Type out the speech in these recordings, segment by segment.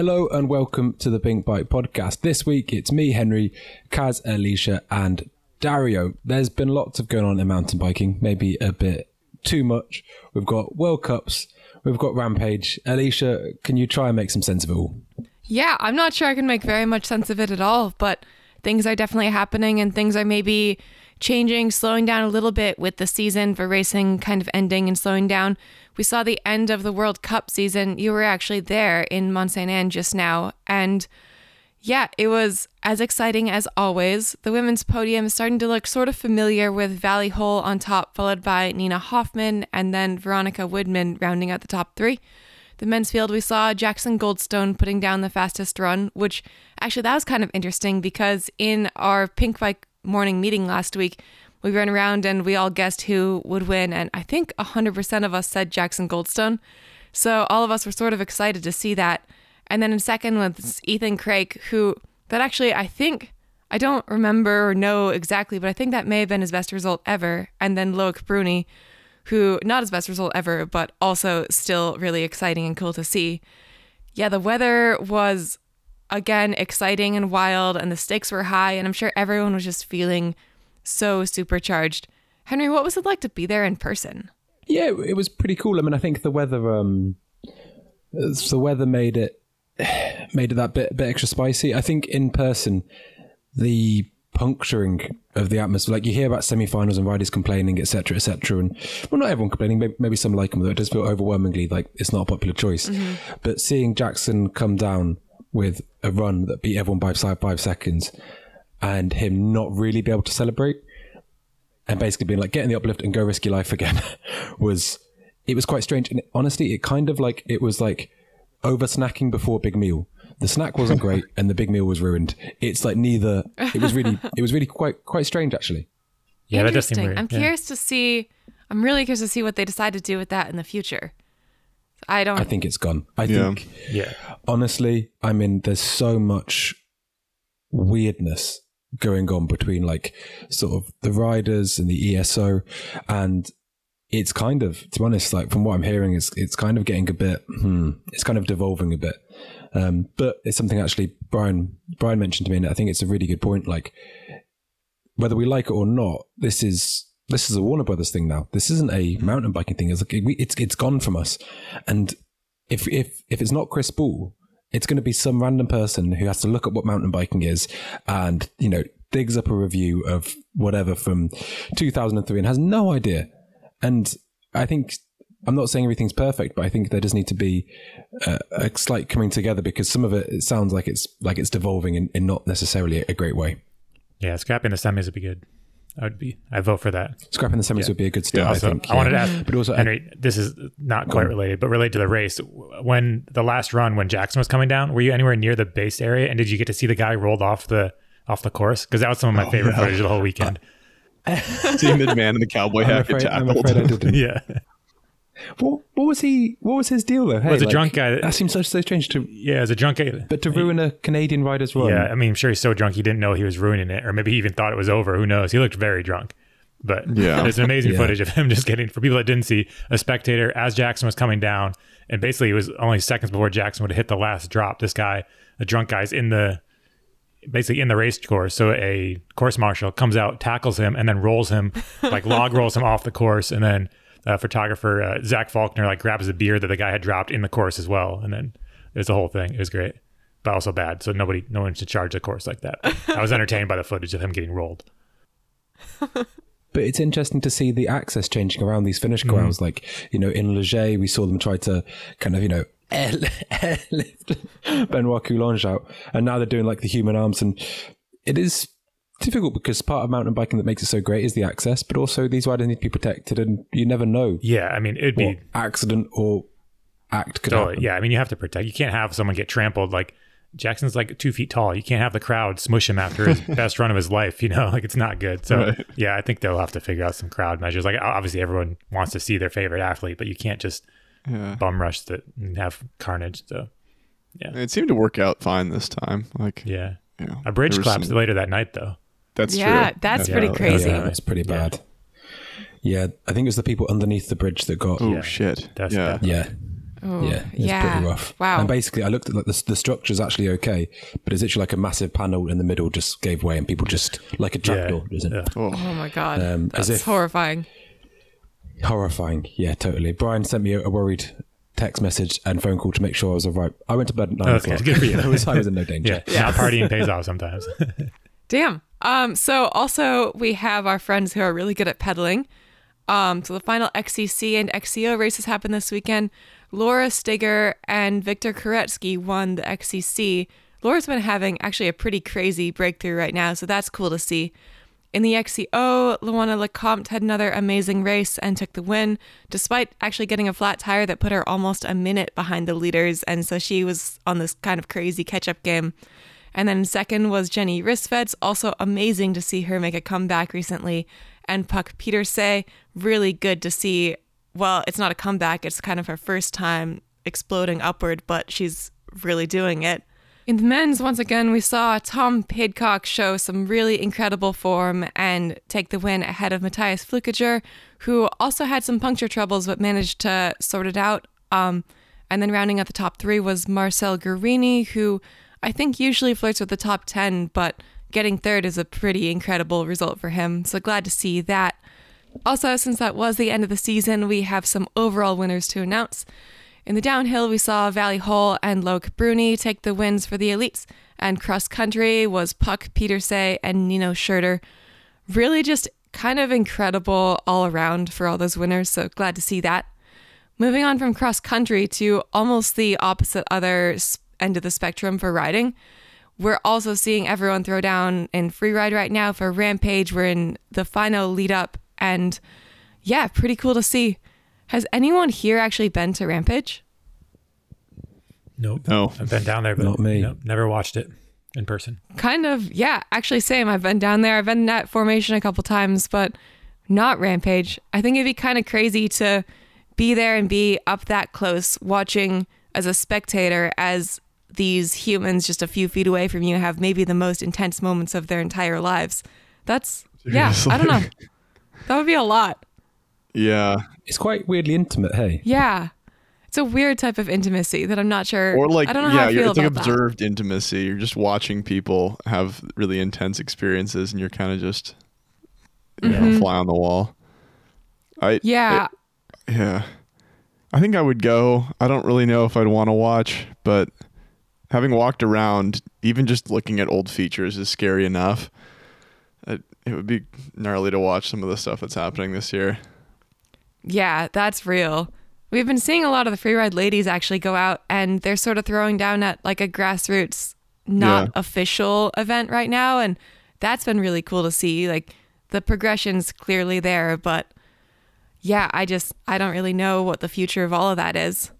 Hello and welcome to the Pink Bike Podcast. This week it's me, Henry, Kaz, Alicia and Dario. There's been lots of going on in mountain biking, maybe a bit too much. We've got World Cups, we've got Rampage. Alicia, can you try and make some sense of it all? Yeah, I'm not sure I can make very much sense of it at all, but things are definitely happening and things are maybe changing, slowing down a little bit with the season for racing kind of ending and slowing down. We saw the end of the World Cup season. You were actually there in Mont Saint-Anne just now. And yeah, it was as exciting as always. The women's podium is starting to look sort of familiar with Valley Hole on top, followed by Nina Hoffman and then Veronica Woodman rounding out the top three. The men's field, we saw Jackson Goldstone putting down the fastest run, which actually that was kind of interesting because in our Pink Bike morning meeting last week, we ran around and we all guessed who would win, and I think 100% of us said Jackson Goldstone. So all of us were sort of excited to see that. And then in second was Ethan Craik, who that actually I think, I don't remember or know exactly, but I think that may have been his best result ever. And then Loic Bruni, who not his best result ever, but also still really exciting and cool to see. Yeah, the weather was again exciting and wild, and the stakes were high, and I'm sure everyone was just feeling so supercharged. Henry, what was it like to be there in person? Yeah, it was pretty cool. I mean, I think the weather made it that bit extra spicy. I think in person, the puncturing of the atmosphere, like you hear about semi-finals and riders complaining, etc., etc., and well, not everyone complaining, maybe some like them, though it does feel overwhelmingly like it's not a popular choice. Mm-hmm. But seeing Jackson come down with a run that beat everyone by 5 seconds and him not really be able to celebrate and basically being like, get in the uplift and go risk your life again it was quite strange. And honestly, it kind of like, it was like over snacking before a big meal. The snack wasn't great and the big meal was ruined. It's like neither. It was really quite strange, actually. Yeah, that does seem weird. I'm really curious to see what they decide to do with that in the future. I think it's gone. I think, honestly, I mean, there's so much weirdness going on between like sort of the riders and the ESO. And it's kind of, to be honest, like from what I'm hearing, it's kind of getting a bit, it's kind of devolving a bit. But it's something actually Brian mentioned to me, and I think it's a really good point. Like whether we like it or not, this is a Warner Brothers thing now. This isn't a mountain biking thing. It's like it's gone from us. And if it's not Chris Ball, it's going to be some random person who has to look up what mountain biking is, and you know, digs up a review of whatever from 2003 and has no idea. And I think, I'm not saying everything's perfect, but I think there does need to be a slight coming together, because some of it sounds like it's devolving in not necessarily a great way. Yeah, scrapping the semis would be good. I'd vote for that. Scrapping the semis would be a good start. Yeah, also, I wanted to ask, but also, Henry, this is not quite related, but related to the race. When the last run, when Jackson was coming down, were you anywhere near the base area? And did you get to see the guy rolled off the course? Because that was some of my favorite footage of the whole weekend. Seeing the man in the cowboy hat get tackled. I'm afraid I didn't. Yeah. What was his deal though? Hey, well, a drunk guy. That seems so strange to. Yeah, as a drunk guy. But to ruin a Canadian rider's run. Yeah, I mean, I'm sure he's so drunk he didn't know he was ruining it, or maybe he even thought it was over. Who knows? He looked very drunk. But yeah, there's an amazing footage of him just getting, for people that didn't see, a spectator as Jackson was coming down, and basically it was only seconds before Jackson would hit the last drop. This guy, the drunk guy's basically in the race course. So a course marshal comes out, tackles him, and then rolls him, like log rolls him off the course, and then. Photographer Zach Faulkner like grabs the beer that the guy had dropped in the course as well, and then there's the whole thing. It was great, but also bad. So no one should charge a course like that. I was entertained by the footage of him getting rolled. But it's interesting to see the access changing around these finish grounds. Mm-hmm. Like, you know, in Leger, we saw them try to kind of, you know, airlift Benoit Coulanges out, and now they're doing like the human arms, and it is difficult because part of mountain biking that makes it so great is the access, but also these riders need to be protected, and you never know. Yeah, I mean, it'd be accident or act could happen. Yeah, I mean, you have to protect. You can't have someone get trampled. Like Jackson's like 2 feet tall. You can't have the crowd smush him after his best run of his life. You know, like it's not good. So right. Yeah, I think they'll have to figure out some crowd measures. Like obviously everyone wants to see their favorite athlete, but you can't just bum rush that and have carnage. So yeah, it seemed to work out fine this time. Like a bridge collapsed later that night though. That's true. That's pretty crazy. Yeah, that's pretty bad. Yeah, I think it was the people underneath the bridge that got... Oh, shit. That's bad. Yeah. Ooh, yeah, it's pretty rough. Wow. And basically, I looked at like the structure's actually okay, but it's actually like a massive panel in the middle just gave way, and people just like a trapdoor, isn't it? Oh my god, that's horrifying. Horrifying, yeah, totally. Brian sent me a worried text message and phone call to make sure I was all right. I went to bed at 9 o'clock. Good for you. I was in no danger. Yeah. Partying pays off sometimes. Damn. So also we have our friends who are really good at pedaling. So the final XCC and XCO races happened this weekend. Laura Steiger and Victor Koretsky won the XCC. Laura's been having actually a pretty crazy breakthrough right now, so that's cool to see. In the XCO, Luana Lecomte had another amazing race and took the win, despite actually getting a flat tire that put her almost a minute behind the leaders, and so she was on this kind of crazy catch-up game. And then second was Jenny Ristvetz, also amazing to see her make a comeback recently, and Puck Pieterse, really good to see. Well, it's not a comeback, it's kind of her first time exploding upward, but she's really doing it. In the men's, once again, we saw Tom Pidcock show some really incredible form and take the win ahead of Matthias Flueckiger, who also had some puncture troubles but managed to sort it out. And then rounding out the top three was Marcel Guerini, who I think usually flirts with the top 10, but getting third is a pretty incredible result for him. So glad to see that. Also, since that was the end of the season, we have some overall winners to announce. In the downhill, we saw Valley Hull and Loic Bruni take the wins for the elites, and cross country was Puck Pieterse and Nino Schurter. Really just kind of incredible all around for all those winners, so glad to see that. Moving on from cross country to almost the opposite other end of the spectrum for riding. We're also seeing everyone throw down in free ride right now for Rampage. We're in the final lead up, and yeah, pretty cool to see. Has anyone here actually been to Rampage? Nope. No. I've been down there, but not me. Nope, never watched it in person. Kind of, yeah. Actually, same. I've been down there. I've been in that formation a couple times, but not Rampage. I think it'd be kind of crazy to be there and be up that close watching as a spectator as these humans just a few feet away from you have maybe the most intense moments of their entire lives. That's, seriously? Yeah, I don't know. That would be a lot. Yeah. It's quite weirdly intimate, hey? Yeah. It's a weird type of intimacy that I'm not sure. Or like, I don't know how I feel about that. It's like observed intimacy. You're just watching people have really intense experiences and you're kind of just fly on the wall. I think I would go. I don't really know if I'd want to watch, but having walked around, even just looking at old features is scary enough. It would be gnarly to watch some of the stuff that's happening this year. Yeah, that's real. We've been seeing a lot of the freeride ladies actually go out, and they're sort of throwing down at like a grassroots, not official event right now. And that's been really cool to see. Like the progression's clearly there, but yeah, I don't really know what the future of all of that is.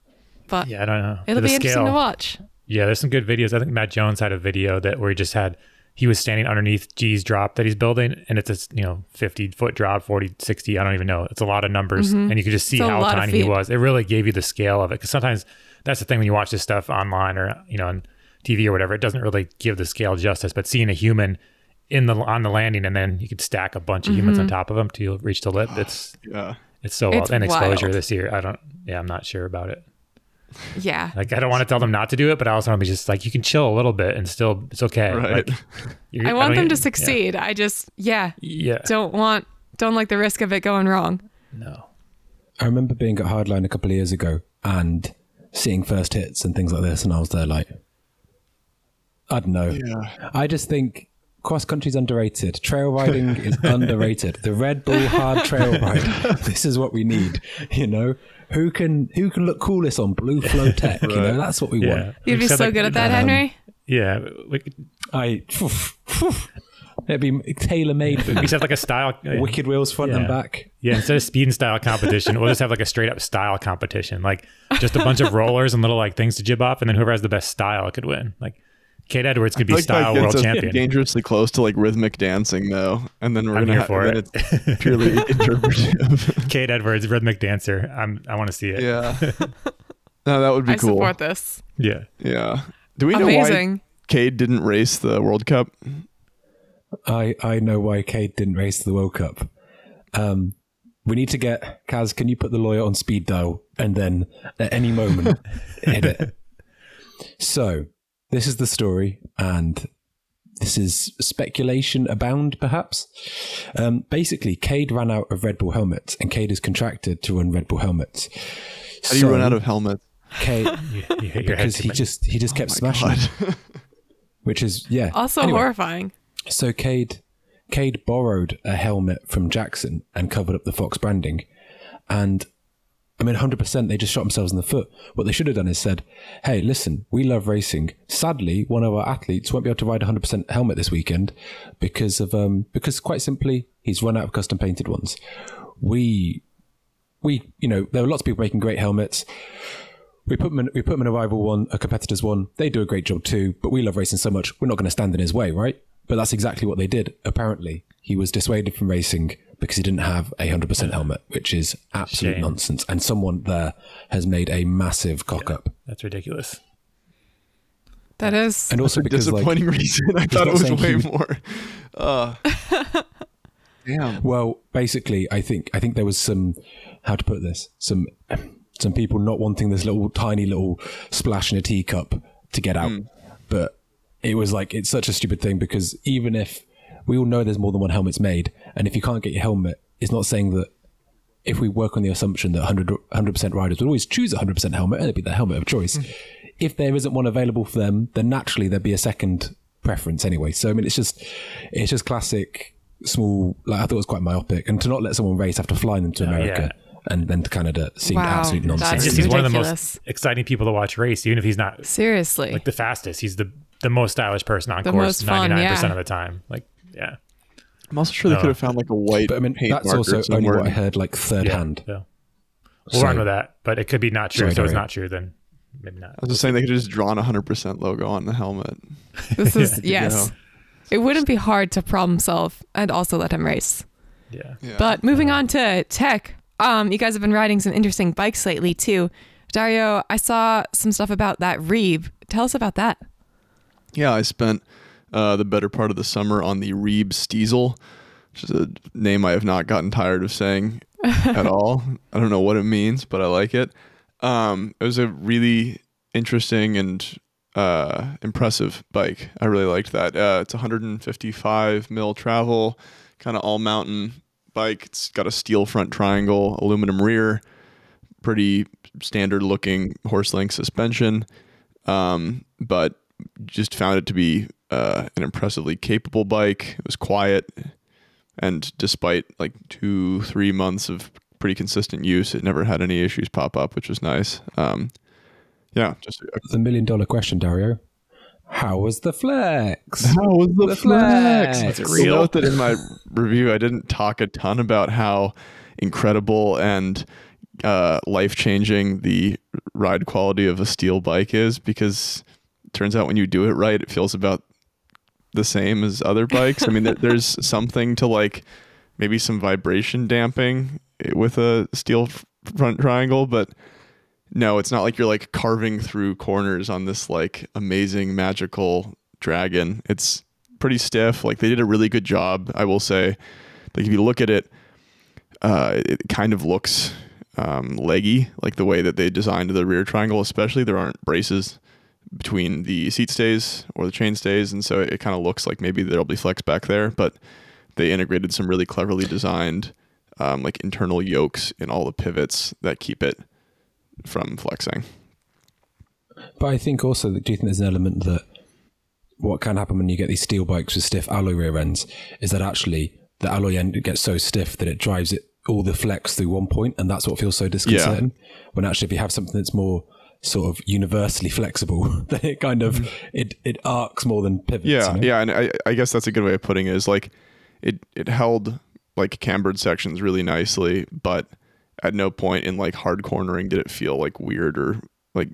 But yeah, I don't know. It'll be interesting to watch. Yeah, there's some good videos. I think Matt Jones had a video where he just had, he was standing underneath G's drop that he's building, and it's a 50-foot drop, 40, 60, I don't even know. It's a lot of numbers, and you could just see how tiny he was. It really gave you the scale of it, because sometimes that's the thing when you watch this stuff online or on TV or whatever, it doesn't really give the scale justice. But seeing a human on the landing, and then you could stack a bunch of humans on top of them to reach the lip. It's so wild. And exposure wild. This year, I'm not sure about it. Yeah. Like, I don't want to tell them not to do it, but I also want to be just like, you can chill a little bit and still, it's okay. Right. Like, I want them to succeed. Yeah. I just, don't like the risk of it going wrong. No. I remember being at Hardline a couple of years ago and seeing first hits and things like this. And I was there like, I don't know. Yeah. I just think cross country's underrated. Trail riding is underrated. The Red Bull hard trail ride. This is what we need, Who can look coolest on Blue Flow Tech? Right. That's what we want. You'd be so good at that, Henry. Yeah, it'd be tailor made. We should have like a style, Wicked Wheels front and back. Yeah, instead of speed and style competition, we'll just have like a straight up style competition, like just a bunch of rollers and little like things to jib off, and then whoever has the best style could win. Like Kate Edwards could be style world champion. Dangerously close to like rhythmic dancing though, and then I'm here for it. It's purely interpretive. Kate Edwards, rhythmic dancer. I want to see it. Yeah. No, that would be cool. I support this. Yeah. Yeah. Do we know why Cade didn't race the World Cup? I know why Cade didn't race the World Cup. we need to get, Kaz, can you put the lawyer on speed dial? And then at any moment, hit it. So this is the story, and this is speculation abound, perhaps. Basically, Cade ran out of Red Bull helmets, and Cade is contracted to run Red Bull helmets. How do you run out of helmets? Cade, because he just kept smashing it, which is horrifying. So Cade borrowed a helmet from Jackson and covered up the Fox branding, and I mean, 100% they just shot themselves in the foot. What they should have done is said, hey, listen, we love racing. Sadly, one of our athletes won't be able to ride a 100% helmet this weekend because quite simply, he's run out of custom painted ones. We there were lots of people making great helmets. We put them in a rival one, a competitor's one. They do a great job too, but we love racing so much, we're not going to stand in his way, right? But that's exactly what they did. Apparently, he was dissuaded from racing because he didn't have a 100% helmet, which is absolute nonsense. And someone there has made a massive cock-up. That's ridiculous. That is. And also because, disappointing reason. I thought it was way more. Damn. Well, basically, I think there was some, how to put this, some people not wanting this tiny little splash in a teacup to get out. But it was like, it's such a stupid thing, because even if we all know there's more than one helmet's made, and if you can't get your helmet, it's not saying that if we work on the assumption that 100% riders would always choose 100% helmet and it'd be their helmet of choice. If there isn't one available for them, then naturally there'd be a second preference anyway. So, I mean, it's just classic small, I thought it was quite myopic, and to not let someone race after flying them to America and then to Canada seemed absolute nonsense. He's one of the most exciting people to watch race, even if he's not seriously like the fastest. He's the most stylish person on course 99% of the time. Like, yeah. I'm also sure they could have found like a white paint marker. That's also only what I heard like third hand. Yeah. We'll run with that, but it could be not true. If it's not true, then maybe not. I was just saying they could have just drawn 100% logo on the helmet. This is, yes. It wouldn't be hard to problem solve and also let him race. Yeah. But moving on to tech, you guys have been riding some interesting bikes lately too. Dario, I saw some stuff about that Reeb. Tell us about that. Yeah, I spent the better part of the summer on the Reeb Steezel, which is a name I have not gotten tired of saying at all. I don't know what it means, but I like it. It was a really interesting and impressive bike. I really liked that. It's 155 mil travel, kind of all mountain bike. It's got a steel front triangle, aluminum rear, pretty standard looking horse link suspension, but just found it to be an impressively capable bike. It was quiet, and despite like 2-3 months of pretty consistent use, it never had any issues pop up, which was nice. Just the $1 million question, Dario. How was the flex? How was the flex? That's real. Note that in my review I didn't talk a ton about how incredible and life-changing the ride quality of a steel bike is, because turns out when you do it right, it feels about the same as other bikes. I mean, there's something to like maybe some vibration damping with a steel front triangle, but no, it's not like you're like carving through corners on this like amazing magical dragon. It's pretty stiff. Like, they did a really good job, I will say. Like, if you look at it, it kind of looks leggy, like the way that they designed the rear triangle, especially. There aren't braces between the seat stays or the chain stays, and so it kind of looks like maybe there'll be flex back there, but they integrated some really cleverly designed like internal yokes in all the pivots that keep it from flexing. But I think also, do you think there's an element that what can happen when you get these steel bikes with stiff alloy rear ends is that actually the alloy end gets so stiff that it drives it all the flex through one point, and that's what feels so disconcerting, when actually if you have something that's more sort of universally flexible, then it kind of it arcs more than pivots. And I guess that's a good way of putting it, is like it held like cambered sections really nicely, but at no point in like hard cornering did it feel like weird or like,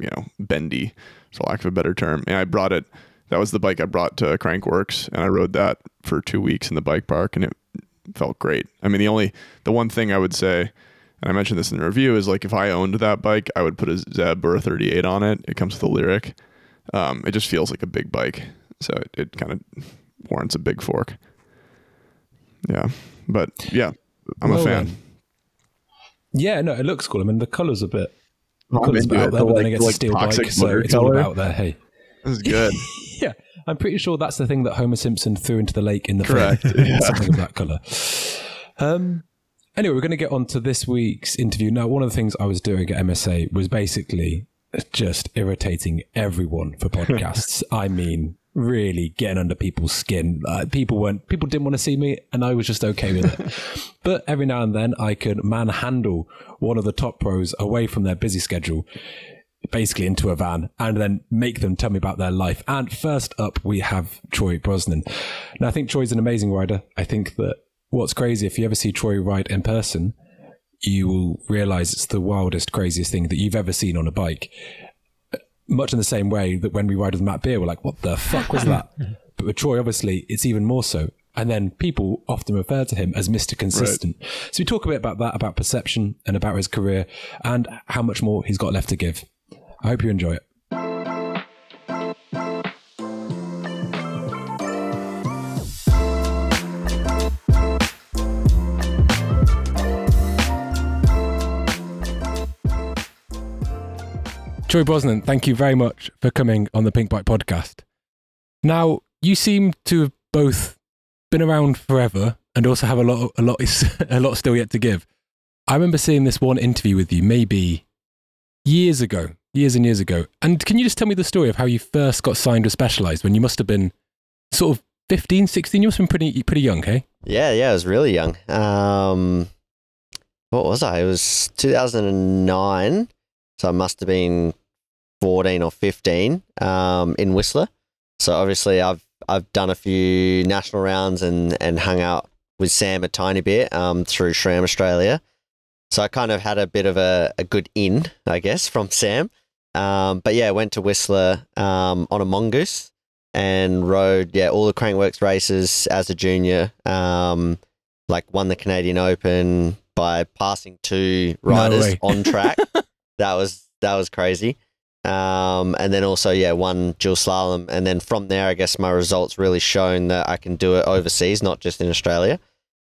you know, bendy, for lack of a better term. And that was the bike I brought to Crankworx, and I rode that for 2 weeks in the bike park, and it felt great. I mean, the one thing I would say, and I mentioned this in the review, is like, if I owned that bike, I would put a Zeb or a 38 on it. It comes with a Lyric. It just feels like a big bike, so it kind of warrants a big fork. Yeah, but yeah, I'm a fan. Yeah, no, it looks cool. I mean, the color's a bit... Color's about there, but then it gets a steel bike, so it's all about there, hey. This is good. Yeah, I'm pretty sure that's the thing that Homer Simpson threw into the lake in the film. Correct, yeah. Something of that color. Anyway, we're going to get on to this week's interview. Now, one of the things I was doing at MSA was basically just irritating everyone for podcasts. I mean... really getting under people's skin. People didn't want to see me, and I was just okay with it. But every now and then I could manhandle one of the top pros away from their busy schedule, basically into a van, and then make them tell me about their life. And first up, we have Troy Brosnan. Now, I think Troy's an amazing rider. I think that what's crazy, if you ever see Troy ride in person, you will realize it's the wildest, craziest thing that you've ever seen on a bike. Much in the same way that when we ride with Matt Beer, we're like, what the fuck was that? But with Troy, obviously, it's even more so. And then people often refer to him as Mr. Consistent. Right. So we talk a bit about that, about perception and about his career and how much more he's got left to give. I hope you enjoy it. Troy Brosnan, thank you very much for coming on the Pink Bike Podcast. Now, you seem to have both been around forever and also have a lot still yet to give. I remember seeing this one interview with you maybe years and years ago. And can you just tell me the story of how you first got signed with Specialized when you must have been sort of 15, 16? You must have been pretty young, hey? Yeah, I was really young. What was I? It was 2009, so I must have been 14 or 15 in Whistler. So obviously I've done a few national rounds and hung out with Sam a tiny bit through SRAM Australia. So I kind of had a bit of a good in, I guess, from Sam. But yeah, went to Whistler on a Mongoose and rode all the Crankworx races as a junior. Like won the Canadian Open by passing two riders on track. That was crazy. And then also, won dual slalom. And then from there, I guess my results really shown that I can do it overseas, not just in Australia.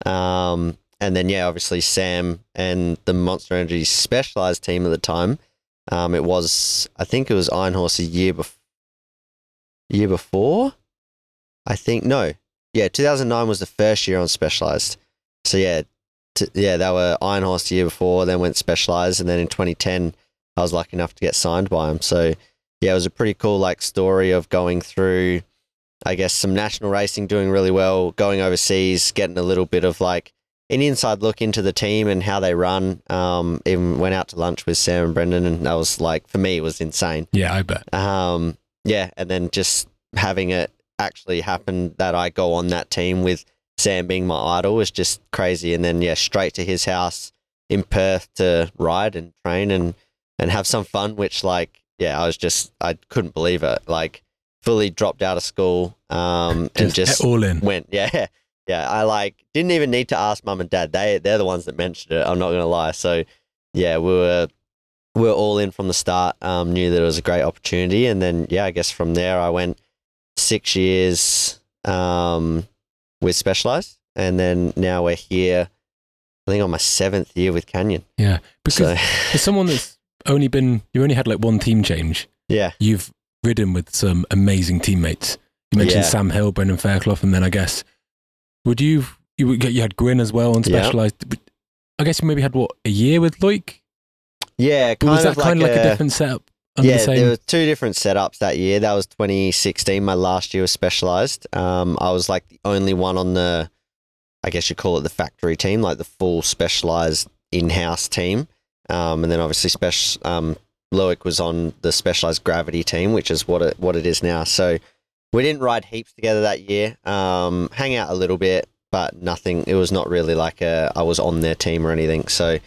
And then, obviously Sam and the Monster Energy Specialized team at the time. It was Einhorse a year before, I think. No. Yeah. 2009 was the first year on Specialized. So they were Einhorse the year before, then went Specialized, and then in 2010 I was lucky enough to get signed by them. So it was a pretty cool story of going through, I guess, some national racing, doing really well, going overseas, getting a little bit of an inside look into the team and how they run. Even went out to lunch with Sam and Brendan, and that was for me it was insane. Yeah, I bet. And then just having it actually happen that I go on that team with Sam being my idol was just crazy. And then straight to his house in Perth to ride and train and have some fun, which I couldn't believe it. Fully dropped out of school and just all in went. I didn't even need to ask mum and dad. They're the ones that mentioned it, I'm not gonna lie. So we were all in from the start. Knew that it was a great opportunity, and then I guess from there I went 6 years with Specialized, and then now we're here, I think, on my 7th year with Canyon. Yeah, because for someone that's you only had one team change. Yeah, you've ridden with some amazing teammates. You mentioned Sam Hill, Brendan Fairclough, and then I guess you had Gwyn as well on Specialized. Yeah. I guess you maybe had a year with Loic. Yeah, was that kind of like a different setup? There were two different setups that year. That was 2016, my last year was Specialized. I was the only one on the, I guess you call it the factory team, the full Specialized in-house team. And then obviously Loic was on the Specialized Gravity team, which is what it is now. So we didn't ride heaps together that year. Hang out a little bit, but nothing. It was not really I was on their team or anything. So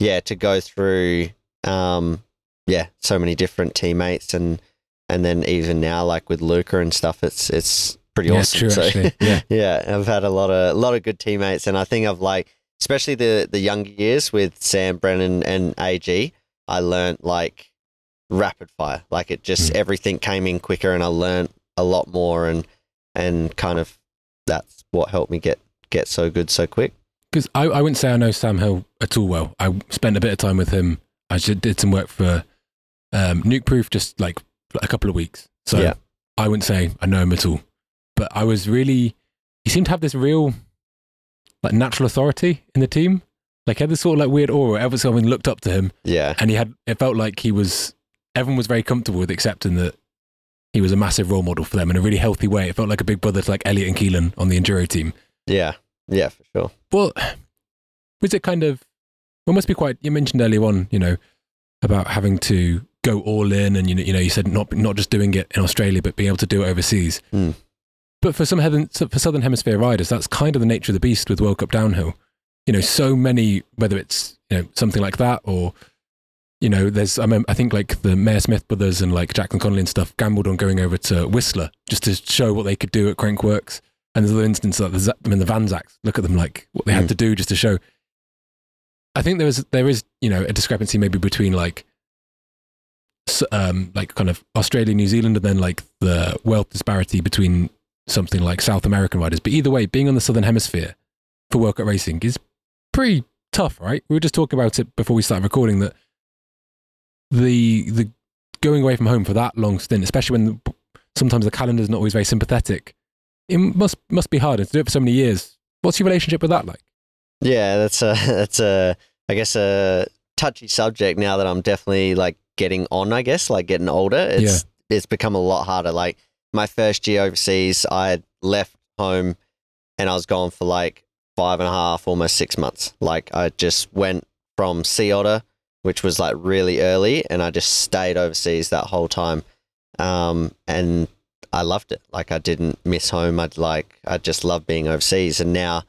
to go through... so many different teammates and then even now with Luca and stuff, it's pretty awesome. True, so I've had a lot of good teammates, and I think I've especially the younger years with Sam, Brennan and AG, I learnt rapid fire. It just everything came in quicker, and I learnt a lot more, and kind of that's what helped me get so good so quick. Because I wouldn't say I know Sam Hill at all well. I spent a bit of time with him. I just did some work for Nukeproof, just like a couple of weeks. So yeah. I wouldn't say I know him at all. But I was really, he seemed to have this real like natural authority in the team. Like he had this sort of like weird aura. Everyone looked up to him. Yeah. And it felt like he was, everyone was very comfortable with accepting that he was a massive role model for them in a really healthy way. It felt like a big brother to like Elliot and Keelan on the Enduro team. Yeah. Yeah, for sure. Well, was it kind of, well, it must be quite, you mentioned earlier on, you know, about having to go all in and, you know, you said not just doing it in Australia, but being able to do it overseas. Mm. But for Southern Hemisphere riders, that's kind of the nature of the beast with World Cup Downhill. You know, so many, whether it's, you know, something like that or, you know, there's, I think like the Mayer Smith brothers and like Jacqueline Connolly and stuff gambled on going over to Whistler just to show what they could do at Crankworx. And there's other instances like the Vanzacks, look at them like what they had to do just to show. I think there is, you know, a discrepancy maybe between like kind of Australia, New Zealand, and then like the wealth disparity between something like South American riders. But either way, being on the Southern Hemisphere for World Cup racing is pretty tough, right? We were just talking about it before we started recording that the going away from home for that long stint, especially when sometimes the calendar is not always very sympathetic. It must be hard, and to do it for so many years. What's your relationship with that like? Yeah, that's a I guess a touchy subject now that I'm definitely like getting on. I guess like getting older, it's become a lot harder. Like my first year overseas, I left home and I was gone for like 5.5, almost 6 months. Like I just went from Sea Otter, which was like really early, and I just stayed overseas that whole time, and I loved it. Like I didn't miss home. I just love being overseas. And now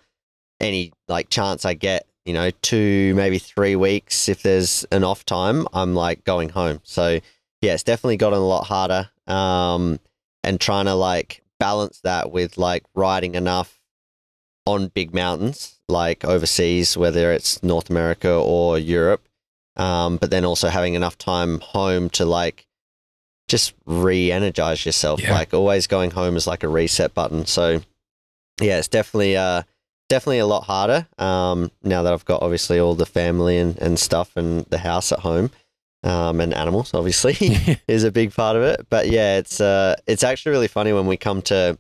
any like chance I get, you know, 2, maybe 3 weeks, if there's an off time, I'm like going home. So yeah, it's definitely gotten a lot harder. And trying to like balance that with like riding enough on big mountains, like overseas, whether it's North America or Europe. But then also having enough time home to like, just re-energize yourself. Yeah. Like always going home is like a reset button. So yeah, it's definitely a lot harder now that I've got obviously all the family and stuff and the house at home, and animals obviously is a big part of it. But yeah, it's actually really funny when we come to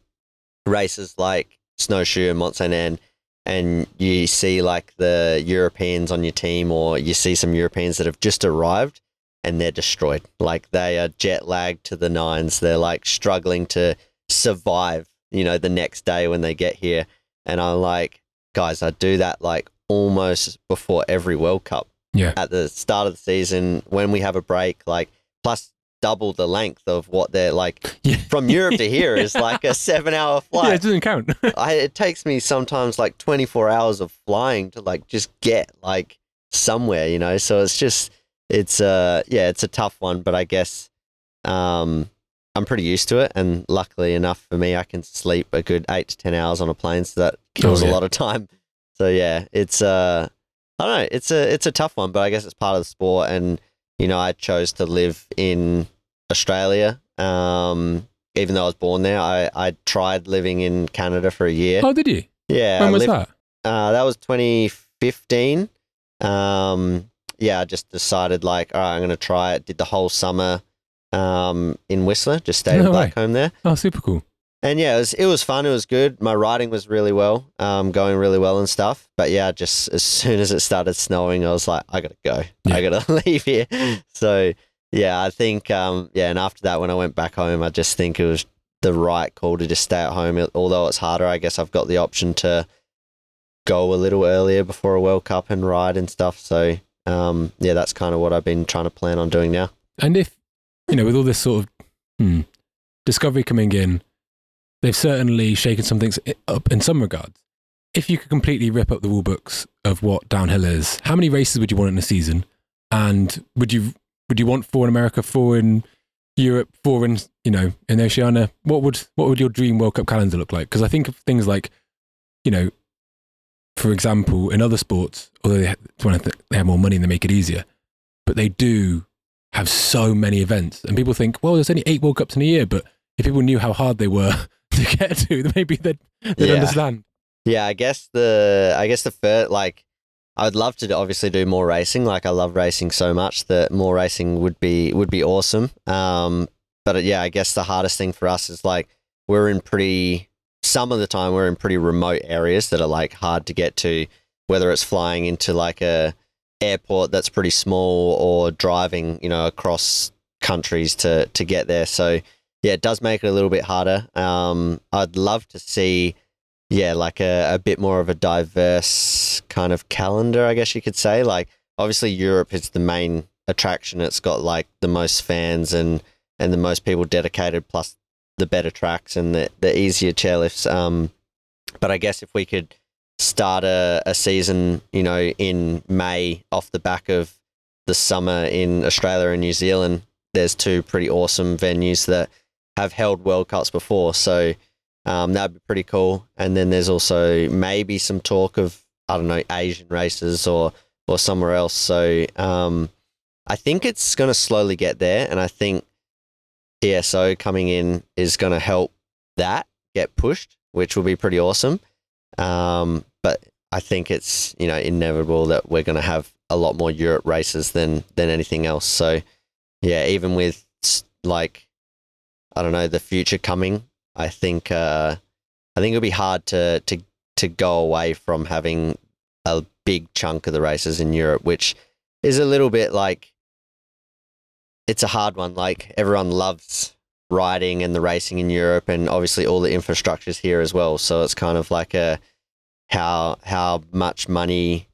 races like Snowshoe and Mont Saint Anne and you see like the Europeans on your team, or you see some Europeans that have just arrived. And they're destroyed. Like they are jet lagged to the nines. They're like struggling to survive, you know, the next day when they get here. And I'm like, guys, I do that like almost before every World Cup. Yeah. At the start of the season, when we have a break, like plus double the length of what they're like from Europe to here is like a 7-hour flight. Yeah, it doesn't count. It takes me sometimes like 24 hours of flying to like just get like somewhere, you know? So it's just... It's a tough one, but I guess I'm pretty used to it. And luckily enough for me, I can sleep a good 8 to 10 hours on a plane, so that kills a lot of time. So yeah, it's a tough one, but I guess it's part of the sport. And you know, I chose to live in Australia, even though I was born there. I tried living in Canada for a year. Oh, did you? Yeah. When was that? That was 2015. Yeah, I just decided like, all right, I'm going to try it. Did the whole summer in Whistler, just stayed back home there. Oh, super cool. And yeah, it was fun. It was good. My riding was really well, going really well and stuff. But yeah, just as soon as it started snowing, I was like, I got to go. Yeah. I got to leave here. So yeah, I think, and after that, when I went back home, I just think it was the right call to just stay at home. Although it's harder, I guess I've got the option to go a little earlier before a World Cup and ride and stuff. So that's kind of what I've been trying to plan on doing now. And if, you know, with all this sort of discovery coming in, they've certainly shaken some things up in some regards. If you could completely rip up the rule books of what downhill is, how many races would you want in a season? And would you want 4 in America, 4 in Europe, 4 in, you know, in Oceania? What would your dream World Cup calendar look like? Because I think of things like, you know, for example, in other sports, although they have more money and they make it easier, but they do have so many events. And people think, well, there's only 8 World Cups in a year, but if people knew how hard they were to get to, maybe they'd understand. Yeah, I guess the first, like, I would love to obviously do more racing. Like, I love racing so much that more racing would be awesome. But yeah, I guess the hardest thing for us is, like, some of the time we're in pretty remote areas that are, like, hard to get to, whether it's flying into, like, a airport that's pretty small or driving, you know, across countries to get there. So yeah, it does make it a little bit harder. I'd love to see, yeah, like a bit more of a diverse kind of calendar, I guess you could say. Like, obviously Europe is the main attraction. It's got, like, the most fans and the most people dedicated, plus the better tracks and the easier chairlifts. But I guess if we could start a season, you know, in May off the back of the summer in Australia and New Zealand, there's two pretty awesome venues that have held World Cups before. So that'd be pretty cool. And then there's also maybe some talk of, I don't know, Asian races or somewhere else. So I think it's going to slowly get there. And I think ESO coming in is going to help that get pushed, which will be pretty awesome. But I think it's, you know, inevitable that we're going to have a lot more Europe races than anything else. So yeah, even with, like, I don't know, the future coming, I think it'll be hard to go away from having a big chunk of the races in Europe, which is a little bit like, it's a hard one. Like, everyone loves riding and the racing in Europe, and obviously all the infrastructure's here as well. So it's kind of like how much money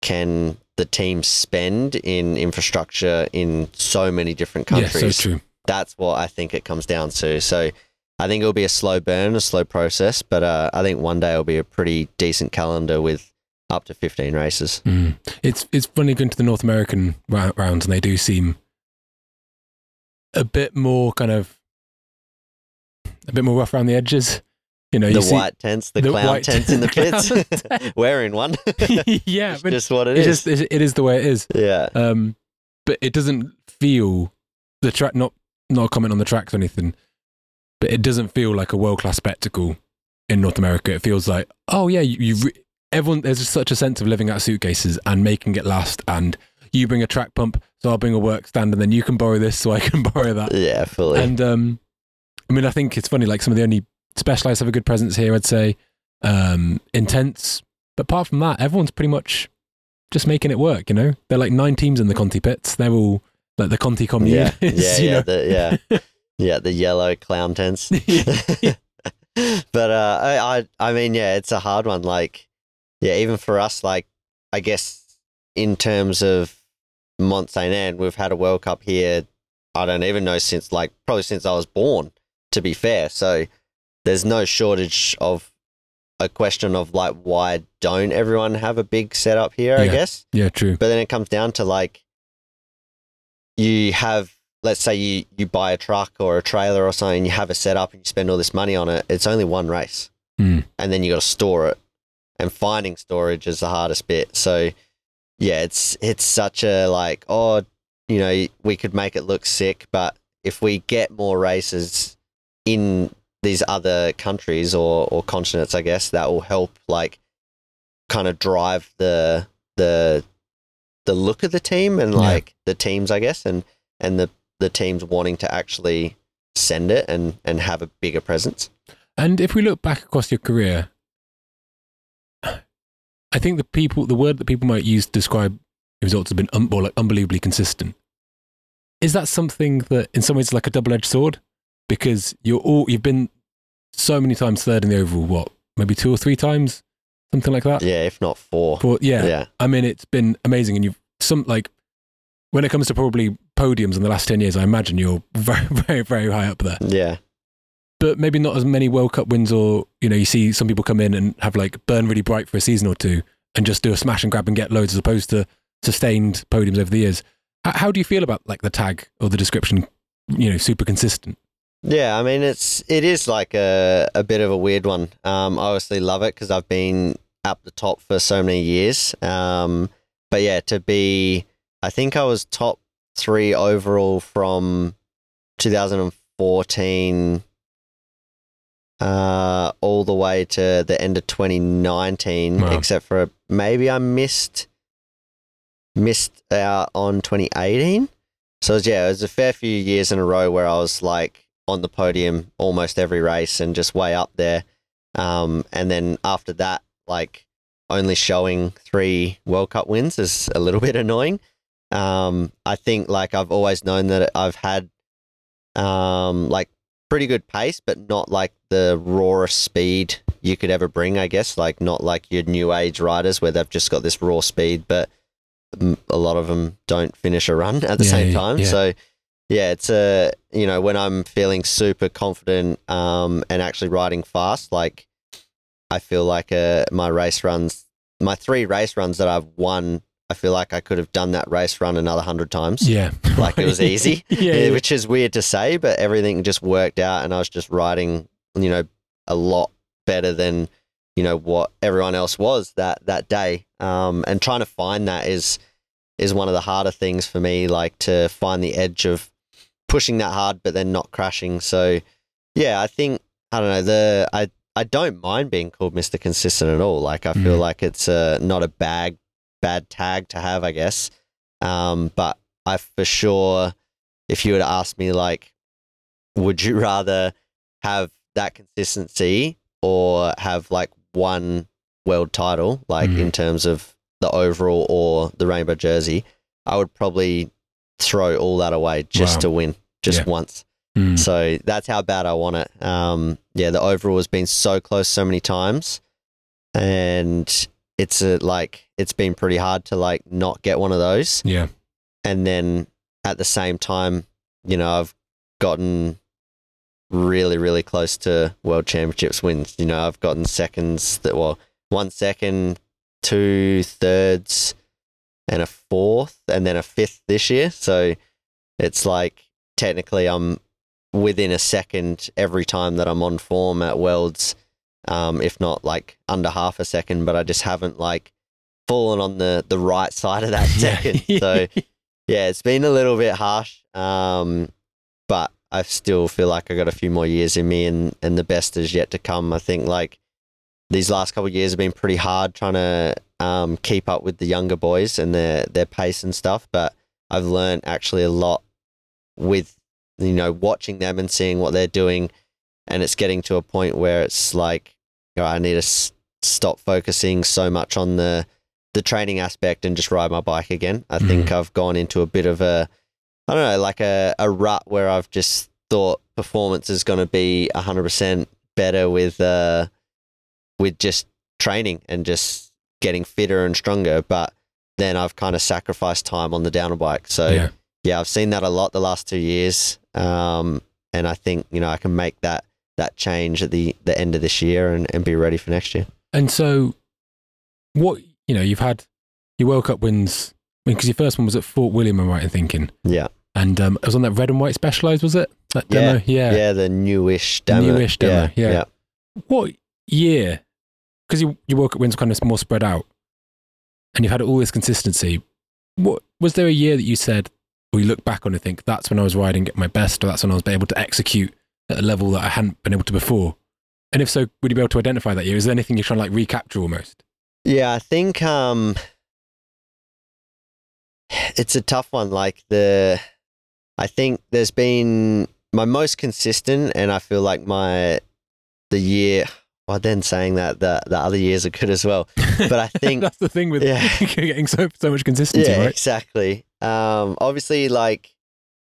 can the team spend in infrastructure in so many different countries. Yeah, so true. That's what I think it comes down to. So I think it'll be a slow burn, a slow process, but I think one day it'll be a pretty decent calendar with up to 15 races. Mm. It's funny going to the North American rounds, and they do seem a bit more rough around the edges. You know, the white tents, the clown tents in the pits. We're in one. Yeah, it's just what it is. It is the way it is. Yeah. But it doesn't feel the track. Not a comment on the tracks or anything, but it doesn't feel like a world-class spectacle in North America. It feels like, oh yeah, everyone. There's just such a sense of living out suitcases and making it last. And you bring a track pump, so I'll bring a work stand, and then you can borrow this, so I can borrow that. Yeah, fully. And I mean, I think it's funny. Like, some of the only Specialized have a good presence here, I'd say. Intense, but apart from that, everyone's pretty much just making it work. You know, they're like 9 teams in the Conti pits. They're all like the Conti commune. Yeah, the yellow clown tents. But I mean, yeah, it's a hard one. Like, yeah, even for us, like, I guess in terms of Mont Saint Anne, we've had a World Cup here. I don't even know since I was born, to be fair. So there's no shortage of a question of, like, why don't everyone have a big setup here, I guess? Yeah, true. But then it comes down to, like, you have, let's say you buy a truck or a trailer or something, you have a setup and you spend all this money on it. It's only one race. Mm. And then you got to store it. And finding storage is the hardest bit. So yeah, it's such a, like, oh, you know, we could make it look sick, but if we get more races in these other countries or continents, I guess that will help, like, kind of drive the look of the team and like the teams, I guess, and the teams wanting to actually send it and have a bigger presence. And if we look back across your career, I think the word that people might use to describe your results has been unbelievably consistent. Is that something that in some ways is like a double-edged sword? Because you've been so many times third in the overall, maybe 2 or 3 times, something like that. Yeah, if not 4. Yeah. I mean, it's been amazing, and when it comes to probably podiums in the last 10 years, I imagine you're very, very, very high up there. Yeah. But maybe not as many World Cup wins, or, you know, you see some people come in and have, like, burn really bright for a season or two and just do a smash and grab and get loads, as opposed to sustained podiums over the years. How do you feel about, like, the tag or the description, you know, super consistent? Yeah, I mean, it is like a bit of a weird one. I obviously love it because I've been up the top for so many years. But yeah, I think I was top 3 overall from 2014 all the way to the end of 2019, wow. Except for maybe I missed out on 2018. So, yeah, it was a fair few years in a row where I was, like, on the podium almost every race and just way up there. And then after that, like, only showing 3 World Cup wins is a little bit annoying. I think, like, I've always known that I've had, like, pretty good pace, but not, like, the rawest speed you could ever bring, I guess. Like, not like your new age riders where they've just got this raw speed, but a lot of them don't finish a run at the same time. Yeah. So, yeah, it's a, you know, when I'm feeling super confident and actually riding fast, like I feel like my 3 race runs that I've won, I feel like I could have done that race run another 100 times. Yeah. Like it was easy, yeah, which is weird to say, but everything just worked out and I was just riding, you know, a lot better than, you know, what everyone else was that day. And trying to find that is one of the harder things for me, like to find the edge of pushing that hard, but then not crashing. So yeah, I think, I don't know, I don't mind being called Mr. Consistent at all. Like I feel like it's not a bad tag to have, I guess. But I, for sure, if you were to ask me, like, would you rather have that consistency or have like one world title, like in terms of the overall or the rainbow jersey, I would probably throw all that away just to win just once. So that's how bad I want it. The overall has been so close so many times, and it's it's been pretty hard to like not get one of those. Yeah. And then at the same time, you know, I've gotten really, really close to world championships wins. You know, I've gotten seconds that, well, 1 second, 2 thirds and a 4th and then a 5th this year. So it's like technically I'm within a second every time that I'm on form at Worlds, if not like under half a second, but I just haven't like fallen on the right side of that second. So yeah, it's been a little bit harsh. But I still feel like I got a few more years in me and the best is yet to come. I think like these last couple of years have been pretty hard trying to keep up with the younger boys and their pace and stuff. But I've learned actually a lot with, you know, watching them and seeing what they're doing. And it's getting to a point where it's like, you know, I need to stop focusing so much on the training aspect and just ride my bike again. I think I've gone into a bit of a rut where I've just thought performance is going to be 100% better with just training and just getting fitter and stronger. But then I've kind of sacrificed time on the downhill bike. So yeah, I've seen that a lot the last 2 years. And I think, you know, I can make that change at the end of this year and be ready for next year. And so what, you know, you've had your World Cup wins, I mean, because your first one was at Fort William, I'm right in thinking. Yeah. And it was on that red and white Specialized, was it? That demo? Yeah. Yeah, the newish demo. Yeah. What year? Because your World Cup wins kind of more spread out and you've had all this consistency. What was there a year that you said, or you look back on and think, that's when I was riding at my best, or that's when I was able to execute at a level that I hadn't been able to before? And if so, would you be able to identify that year? Is there anything you're trying to like recapture almost? Yeah, I think... it's a tough one. Like I think there's been my most consistent, and I feel like the year. Well, then saying that the other years are good as well, but I think that's the thing with getting so much consistency. Yeah, right? Exactly. Obviously, like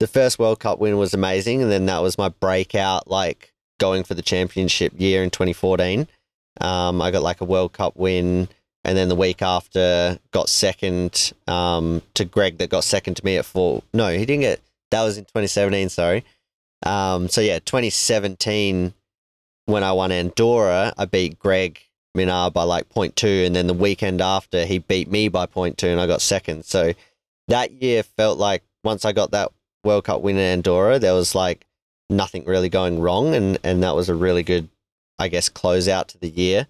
the first World Cup win was amazing, and then that was my breakout, like going for the championship year in 2014. I got like a World Cup win. And then the week after got second to Greg that got second to me at Fort. No, he didn't get, that was in 2017, sorry. 2017, when I won Andorra, I beat Greg Minar by like 0.2. And then the weekend after he beat me by 0.2 and I got second. So that year felt like once I got that World Cup win in Andorra, there was like nothing really going wrong. And that was a really good, I guess, closeout to the year.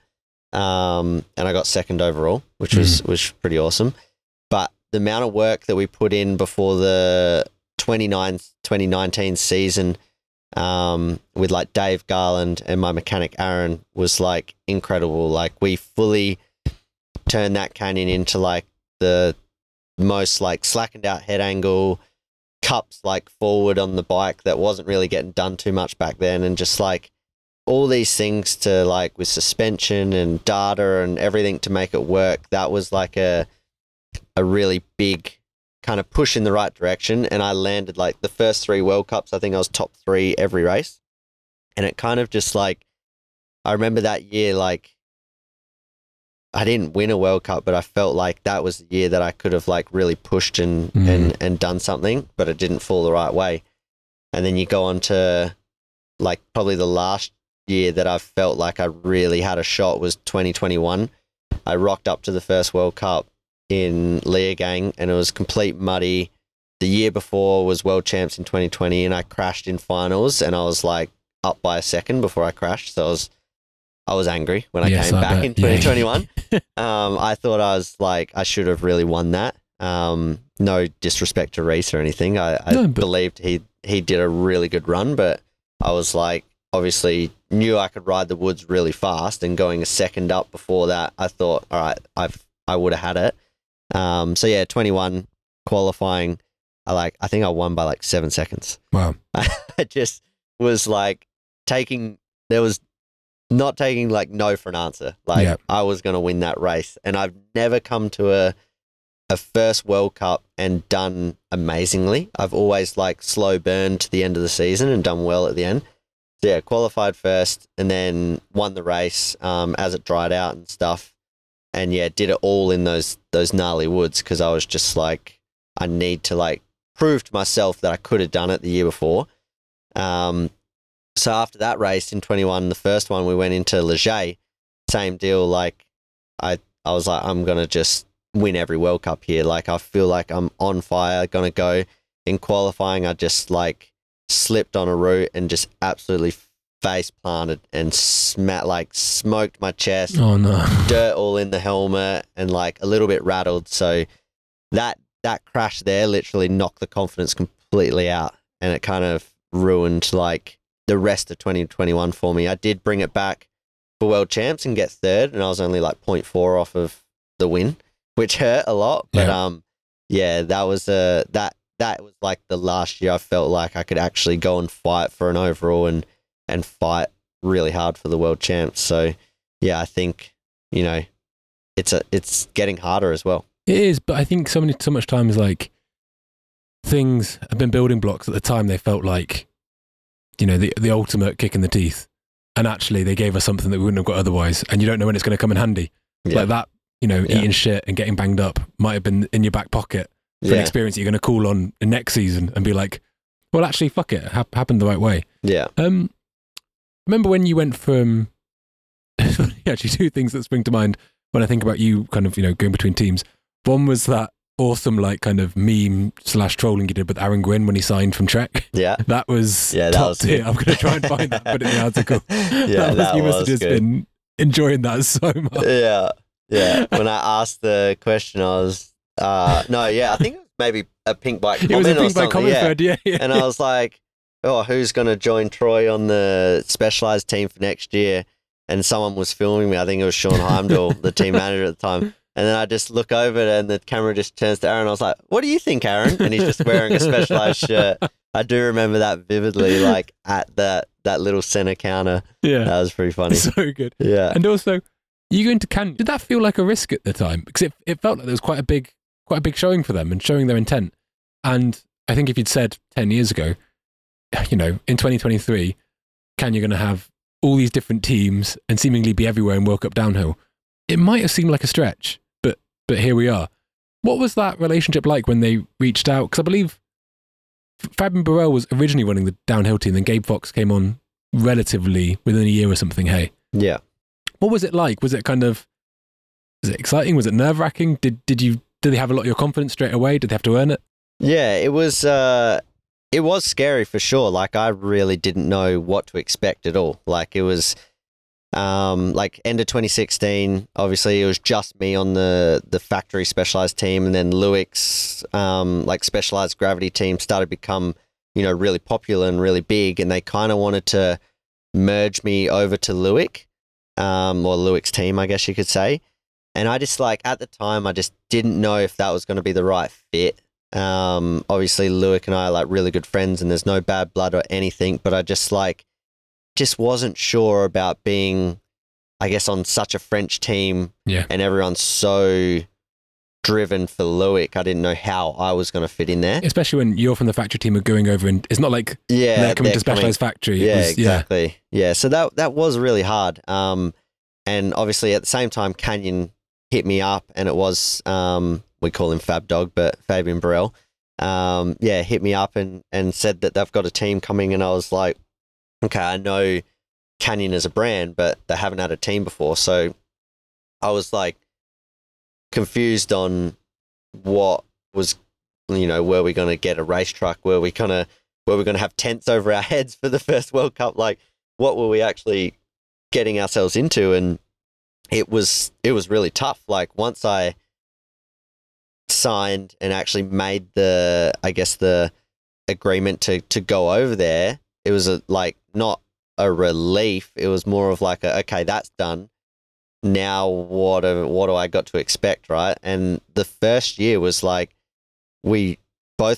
And I got second overall, which was pretty awesome. But the amount of work that we put in before the 2019 season, with like Dave Garland, and my mechanic Aaron was like incredible. Like we fully turned that canyon into like the most like slackened out head angle, cups like forward on the bike that wasn't really getting done too much back then, and just like all these things to like with suspension and data and everything to make it work. That was like a really big kind of push in the right direction, and I landed like the first 3 World Cups. I think I was top 3 every race, and it kind of just like, I remember that year, like I didn't win a World Cup, but I felt like that was the year that I could have like really pushed and done something, but it didn't fall the right way. And then you go on to like probably the last year that I felt like I really had a shot was 2021. I rocked up to the first World Cup in Leogang, and it was complete muddy. The year before was world champs in 2020, and I crashed in finals, and I was like up by a second before I crashed, so I was angry when I came back in 2021. I thought I was like, I should have really won that. No disrespect to Reece or anything, I believed he did a really good run, but I was like, obviously knew I could ride the woods really fast, and going a second up before that, I thought, all right, I would have had it. So yeah, 21 qualifying, I think I won by like 7 seconds. Wow. I just was like not taking like no for an answer. I was going to win that race, and I've never come to a first World Cup and done amazingly. I've always like slow burned to the end of the season and done well at the end. So yeah, qualified first and then won the race, as it dried out and stuff. And yeah, did it all in those gnarly woods, because I was just like, I need to like prove to myself that I could have done it the year before. So after that race in 21, the first one, we went into Leger. Same deal. Like I was like, I'm going to just win every World Cup here. Like I feel like I'm on fire, going to go. In qualifying, I just like slipped on a route and just absolutely face planted and smoked my chest. Oh no. Dirt all in the helmet and like a little bit rattled. So that crash there literally knocked the confidence completely out, and it kind of ruined like the rest of 2021 for me. I did bring it back for World Champs and get third, and I was only like 0.4 off of the win, which hurt a lot. But that was that was like the last year I felt like I could actually go and fight for an overall and fight really hard for the world champs. So yeah, I think, you know, it's getting harder as well. It is, but I think so much time is like things have been building blocks. At the time they felt like, you know, the ultimate kick in the teeth, and actually they gave us something that we wouldn't have got otherwise, and you don't know when it's going to come in handy. Yeah. Like that, you know, eating shit and getting banged up might have been in your back pocket for an experience that you're going to call on next season and be like, well actually fuck it, happened the right way. Yeah. Remember when you went from actually 2 things that spring to mind when I think about you kind of, you know, going between teams. One was that awesome like kind of meme / trolling you did with Aaron Gwynn when he signed from Trek. Yeah. That was top tier. I'm gonna try and find that and put it in the article. Yeah, that was, you must have just been enjoying that so much. Yeah. Yeah. When I asked the question, I was I think it was maybe a pink bike comment. It was a pink bike comment thread, yeah. And I was like, oh, who's going to join Troy on the specialized team for next year? And someone was filming me. I think it was Sean Heimdall, the team manager at the time. And then I just look over and the camera just turns to Aaron. I was like, what do you think, Aaron? And he's just wearing a specialized shirt. I do remember that vividly, like at that little center counter. Yeah. That was pretty funny. So good. Yeah. And also, you going to Cannes, did that feel like a risk at the time? Because it felt like there was quite a big showing for them and showing their intent. And I think if you'd said 10 years ago, you know, in 2023, you're going to have all these different teams and seemingly be everywhere in World Cup downhill, it might have seemed like a stretch, but here we are. What was that relationship like when they reached out? Because I believe Fabian Burrell was originally running the downhill team, then Gabe Fox came on relatively within a year or something, hey? Yeah. What was it like? Was it kind of, was it exciting? Was it nerve-wracking? Did they have a lot of your confidence straight away? Did they have to earn it? Yeah, it was... It was scary for sure. Like I really didn't know what to expect at all. Like it was like end of 2016, obviously it was just me on the factory specialized team, and then Luik's like specialized gravity team started to become you know, really popular and really big, and they kind of wanted to merge me over to Luik, or Luik's team, I guess you could say. And I just, like, at the time, I just didn't know if that was going to be the right fit. Obviously Luik and I are like really good friends and there's no bad blood or anything, but I just just wasn't sure about being, I guess, on such a French team, and everyone's so driven for Luik. I didn't know how I was going to fit in there. Especially when you're from the factory team are going over, and it's not like they're coming to specialized factory. Exactly. Yeah. So that was really hard. And obviously at the same time, Canyon hit me up, and it was, we call him Fab Dog, but Fabian Burrell, hit me up and said that they've got a team coming, and I was like, okay, I know Canyon as a brand, but they haven't had a team before. So I was like confused on what was, were we going to get a race truck? Were we going to have tents over our heads for the first World Cup? Like, what were we actually getting ourselves into? And it was really tough. Like, once I signed and actually made the agreement to go over there, it was not a relief. It was more of okay, that's done. Now what do I got to expect, right? And the first year was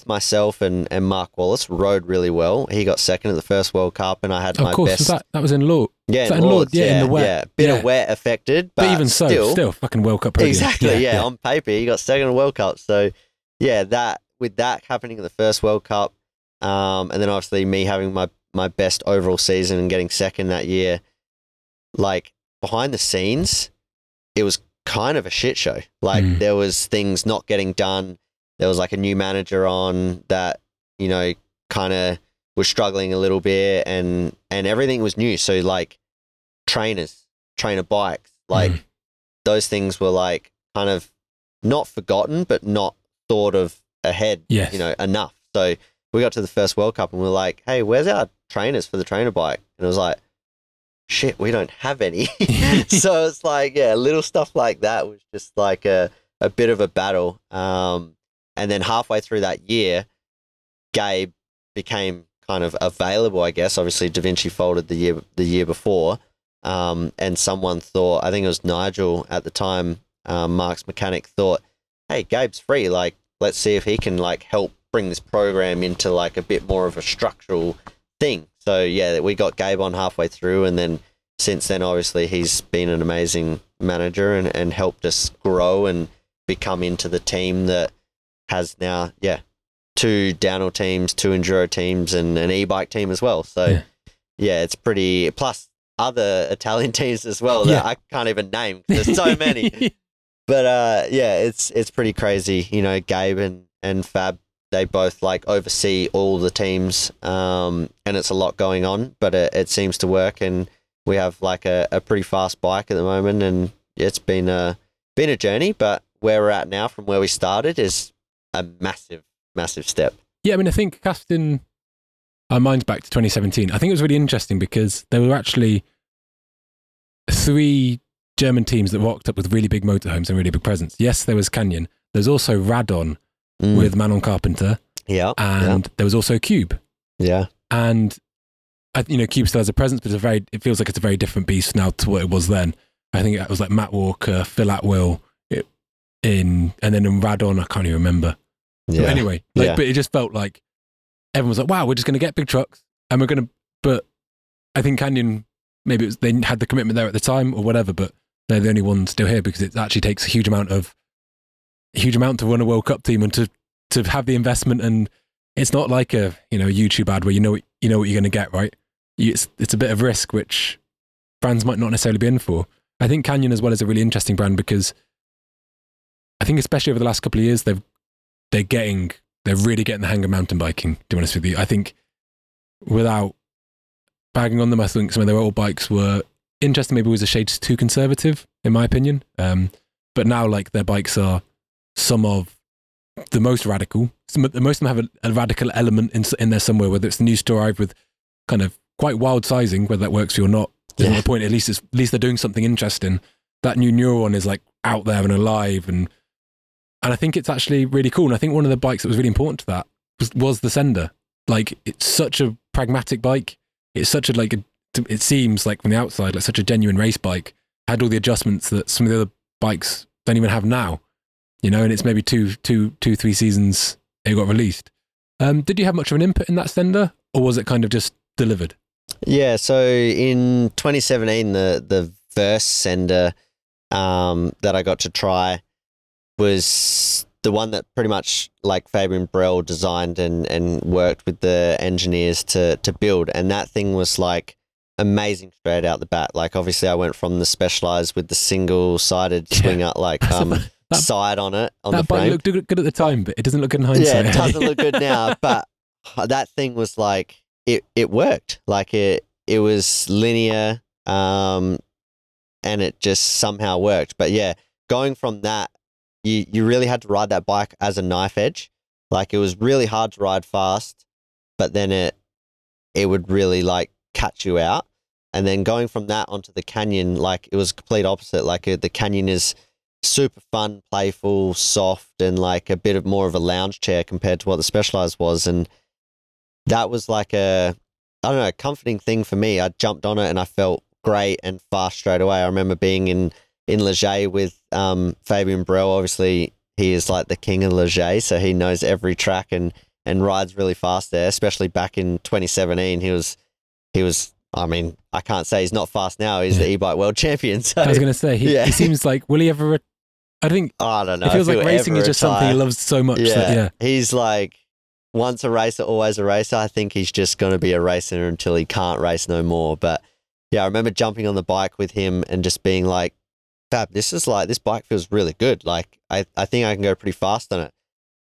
myself and Mark Wallace rode really well. He got second at the first World Cup, and I had best. Of course, that was in Lourdes. In the wet. Yeah, bit of wet affected, but even so, still fucking World Cup. Podium. Exactly, yeah. On paper, he got second in World Cup. So, yeah, that with that happening at the first World Cup, and then obviously me having my best overall season and getting second that year, behind the scenes, it was kind of a shit show. There was things not getting done. There was a new manager on that, kind of was struggling a little bit, and everything was new. So trainer bikes, those things were kind of not forgotten, but not thought of ahead, enough. So we got to the first World Cup and we're like, hey, where's our trainers for the trainer bike? And it was like, shit, we don't have any. So it's little stuff like that was just a bit of a battle. And then halfway through that year, Gabe became kind of available, I guess. Obviously, Da Vinci folded the year before, and someone thought, I think it was Nigel at the time, Mark's mechanic, thought, hey, Gabe's free. Let's see if he can help bring this program into a bit more of a structural thing. So yeah, we got Gabe on halfway through, and then since then, obviously, he's been an amazing manager and helped us grow and become into the team that has now, 2 downhill teams, 2 enduro teams, and an e-bike team as well. So yeah, it's pretty, plus other Italian teams as well that I can't even name because there's so many. But it's pretty crazy. Gabe and Fab, they both oversee all the teams, and it's a lot going on, but it seems to work, and we have a pretty fast bike at the moment, and it's been a journey, but where we're at now from where we started is a massive, massive step. Yeah, I mean, I think casting our minds back to 2017, I think it was really interesting because there were actually 3 German teams that rocked up with really big motorhomes and really big presence. Yes, there was Canyon. There's also Radon, with Manon Carpenter. Yeah. And there was also Cube. Yeah. And, Cube still has a presence, but it feels like it's a very different beast now to what it was then. I think it was Matt Walker, Phil Atwill, and then in Radon, I can't even remember. Yeah. But anyway, but it just felt like everyone was like, wow, we're just going to get big trucks and we're going to, but I think Canyon, maybe it was, they had the commitment there at the time or whatever, but they're the only ones still here because it actually takes a huge amount to run a World Cup team and to have the investment, and it's not like a YouTube ad where you know what you're going to get, right? It's a bit of risk which brands might not necessarily be in for. I think Canyon as well is a really interesting brand because I think especially over the last couple of years they're really getting the hang of mountain biking, to be honest with you. I think without bagging on them, I think some of their old bikes were interesting, maybe was a shade too conservative in my opinion, but now their bikes are some of the most radical. Most of them have a radical element in there somewhere, whether it's the new Storide with kind of quite wild sizing, whether that works for you or not. There's no point. At least they're doing something interesting. That new Neuron is out there and alive, and I think it's actually really cool. And I think one of the bikes that was really important to that was the Sender. like, it's such a pragmatic bike. It's such a, like, it seems like from the outside, like such a genuine race bike, had all the adjustments that some of the other bikes don't even have now, you know, and it's maybe two, three seasons it got released. Did you have much of an input in that Stender, or was it kind of just delivered? Yeah, so in 2017, the Verse Stender that I got to try was the one that pretty much like Fabian Brell designed and worked with the engineers to build. And that thing was like amazing straight out the bat. Like, obviously I went from the Specialized with the single sided swing out, like side on it. On that bike looked good at the time, but it doesn't look good in hindsight. Yeah, it doesn't look good now, but that thing was like, it worked. Like it was linear, and it just somehow worked. But yeah, going from that, you really had to ride that bike as a knife edge. Like, it was really hard to ride fast, but then it would really like catch you out. And then going from that onto the Canyon, like, it was complete opposite. Like, the Canyon is super fun, playful, soft, and like a bit of more of a lounge chair compared to what the Specialized was. And that was like a comforting thing for me. I jumped on it and I felt great and fast straight away. I remember being in Leger with Fabian Brell. Obviously he is like the king of Leger, so he knows every track and rides really fast there, especially back in 2017. He was I mean, I can't say he's not fast now. He's the e-bike world champion. So I was going to say, he seems like, will he ever, I don't know. It feels like racing is just something he loves so much. Yeah. He's like, once a racer, always a racer. I think he's just going to be a racer until he can't race no more. But yeah, I remember jumping on the bike with him and just being like, Fab, this bike feels really good. Like, I think I can go pretty fast on it.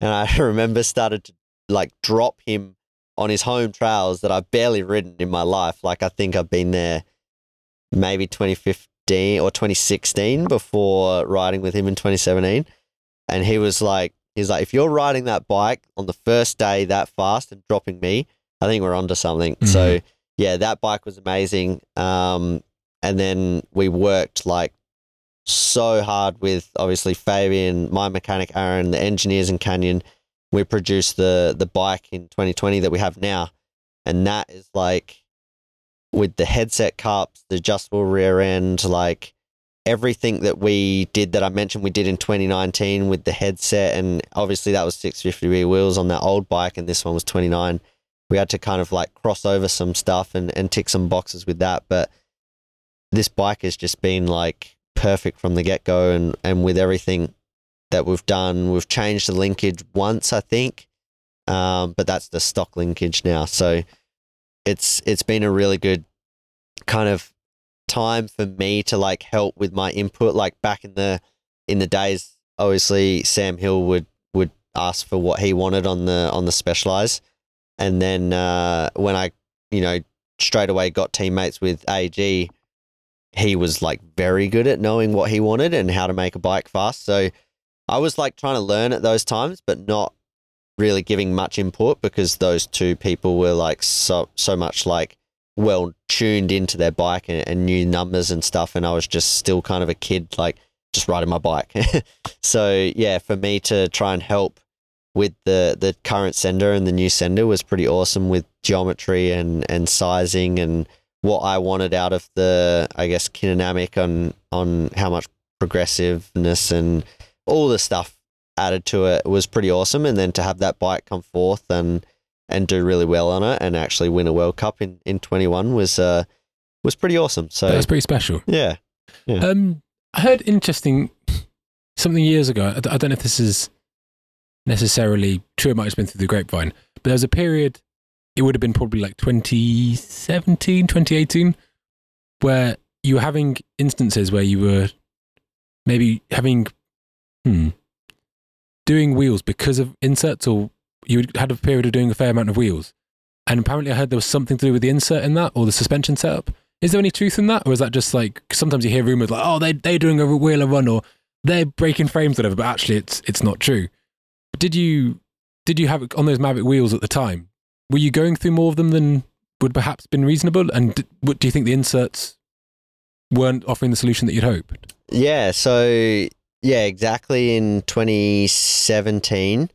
And I remember started to like drop him on his home trails that I've barely ridden in my life. Like, I think I've been there maybe 2015 or 2016 before riding with him in 2017. And he's like, if you're riding that bike on the first day that fast and dropping me, I think we're onto something. Mm-hmm. So yeah, that bike was amazing. And then we worked like so hard with obviously Fabian, my mechanic Aaron, the engineers in Canyon. We produced the bike in 2020 that we have now, and that is like with the headset cups, the adjustable rear end, like everything that we did that I mentioned we did in 2019 with the headset. And obviously that was 650B wheels on that old bike, and this one was 29. We had to kind of like cross over some stuff and tick some boxes with that, but this bike has just been like perfect from the get-go, and with everything that we've done. We've changed the linkage once, I think, but that's the stock linkage now. So it's been a really good kind of time for me to like help with my input. Like, back in the days, obviously Sam Hill would ask for what he wanted on the Specialized, and then when I straight away got teammates with AG, he was like very good at knowing what he wanted and how to make a bike fast. So I was like trying to learn at those times, but not really giving much input because those two people were like so much like well tuned into their bike and knew numbers and stuff. And I was just still kind of a kid, like just riding my bike. So yeah, for me to try and help with the current Stender and the new Stender was pretty awesome with geometry and sizing and what I wanted out of the, I guess, kinematic on how much progressiveness and all the stuff added to it was pretty awesome. And then to have that bike come forth and do really well on it and actually win a World Cup in 2021 was pretty awesome. So that's pretty special. Yeah. I heard something years ago. I don't know if this is necessarily true. It might have been through the grapevine, but there was a period. It would have been probably like 2017, 2018, where you were having instances where you were maybe having, doing wheels because of inserts, or you had a period of doing a fair amount of wheels. And apparently I heard there was something to do with the insert in that or the suspension setup. Is there any truth in that? Or is that just like, sometimes you hear rumors like, oh, they're doing a wheeler run or they're breaking frames or whatever, but actually it's not true. But did you have it on those Mavic wheels at the time? Were you going through more of them than would perhaps been reasonable? And do you think the inserts weren't offering the solution that you'd hoped? Yeah, so yeah, exactly in 2017,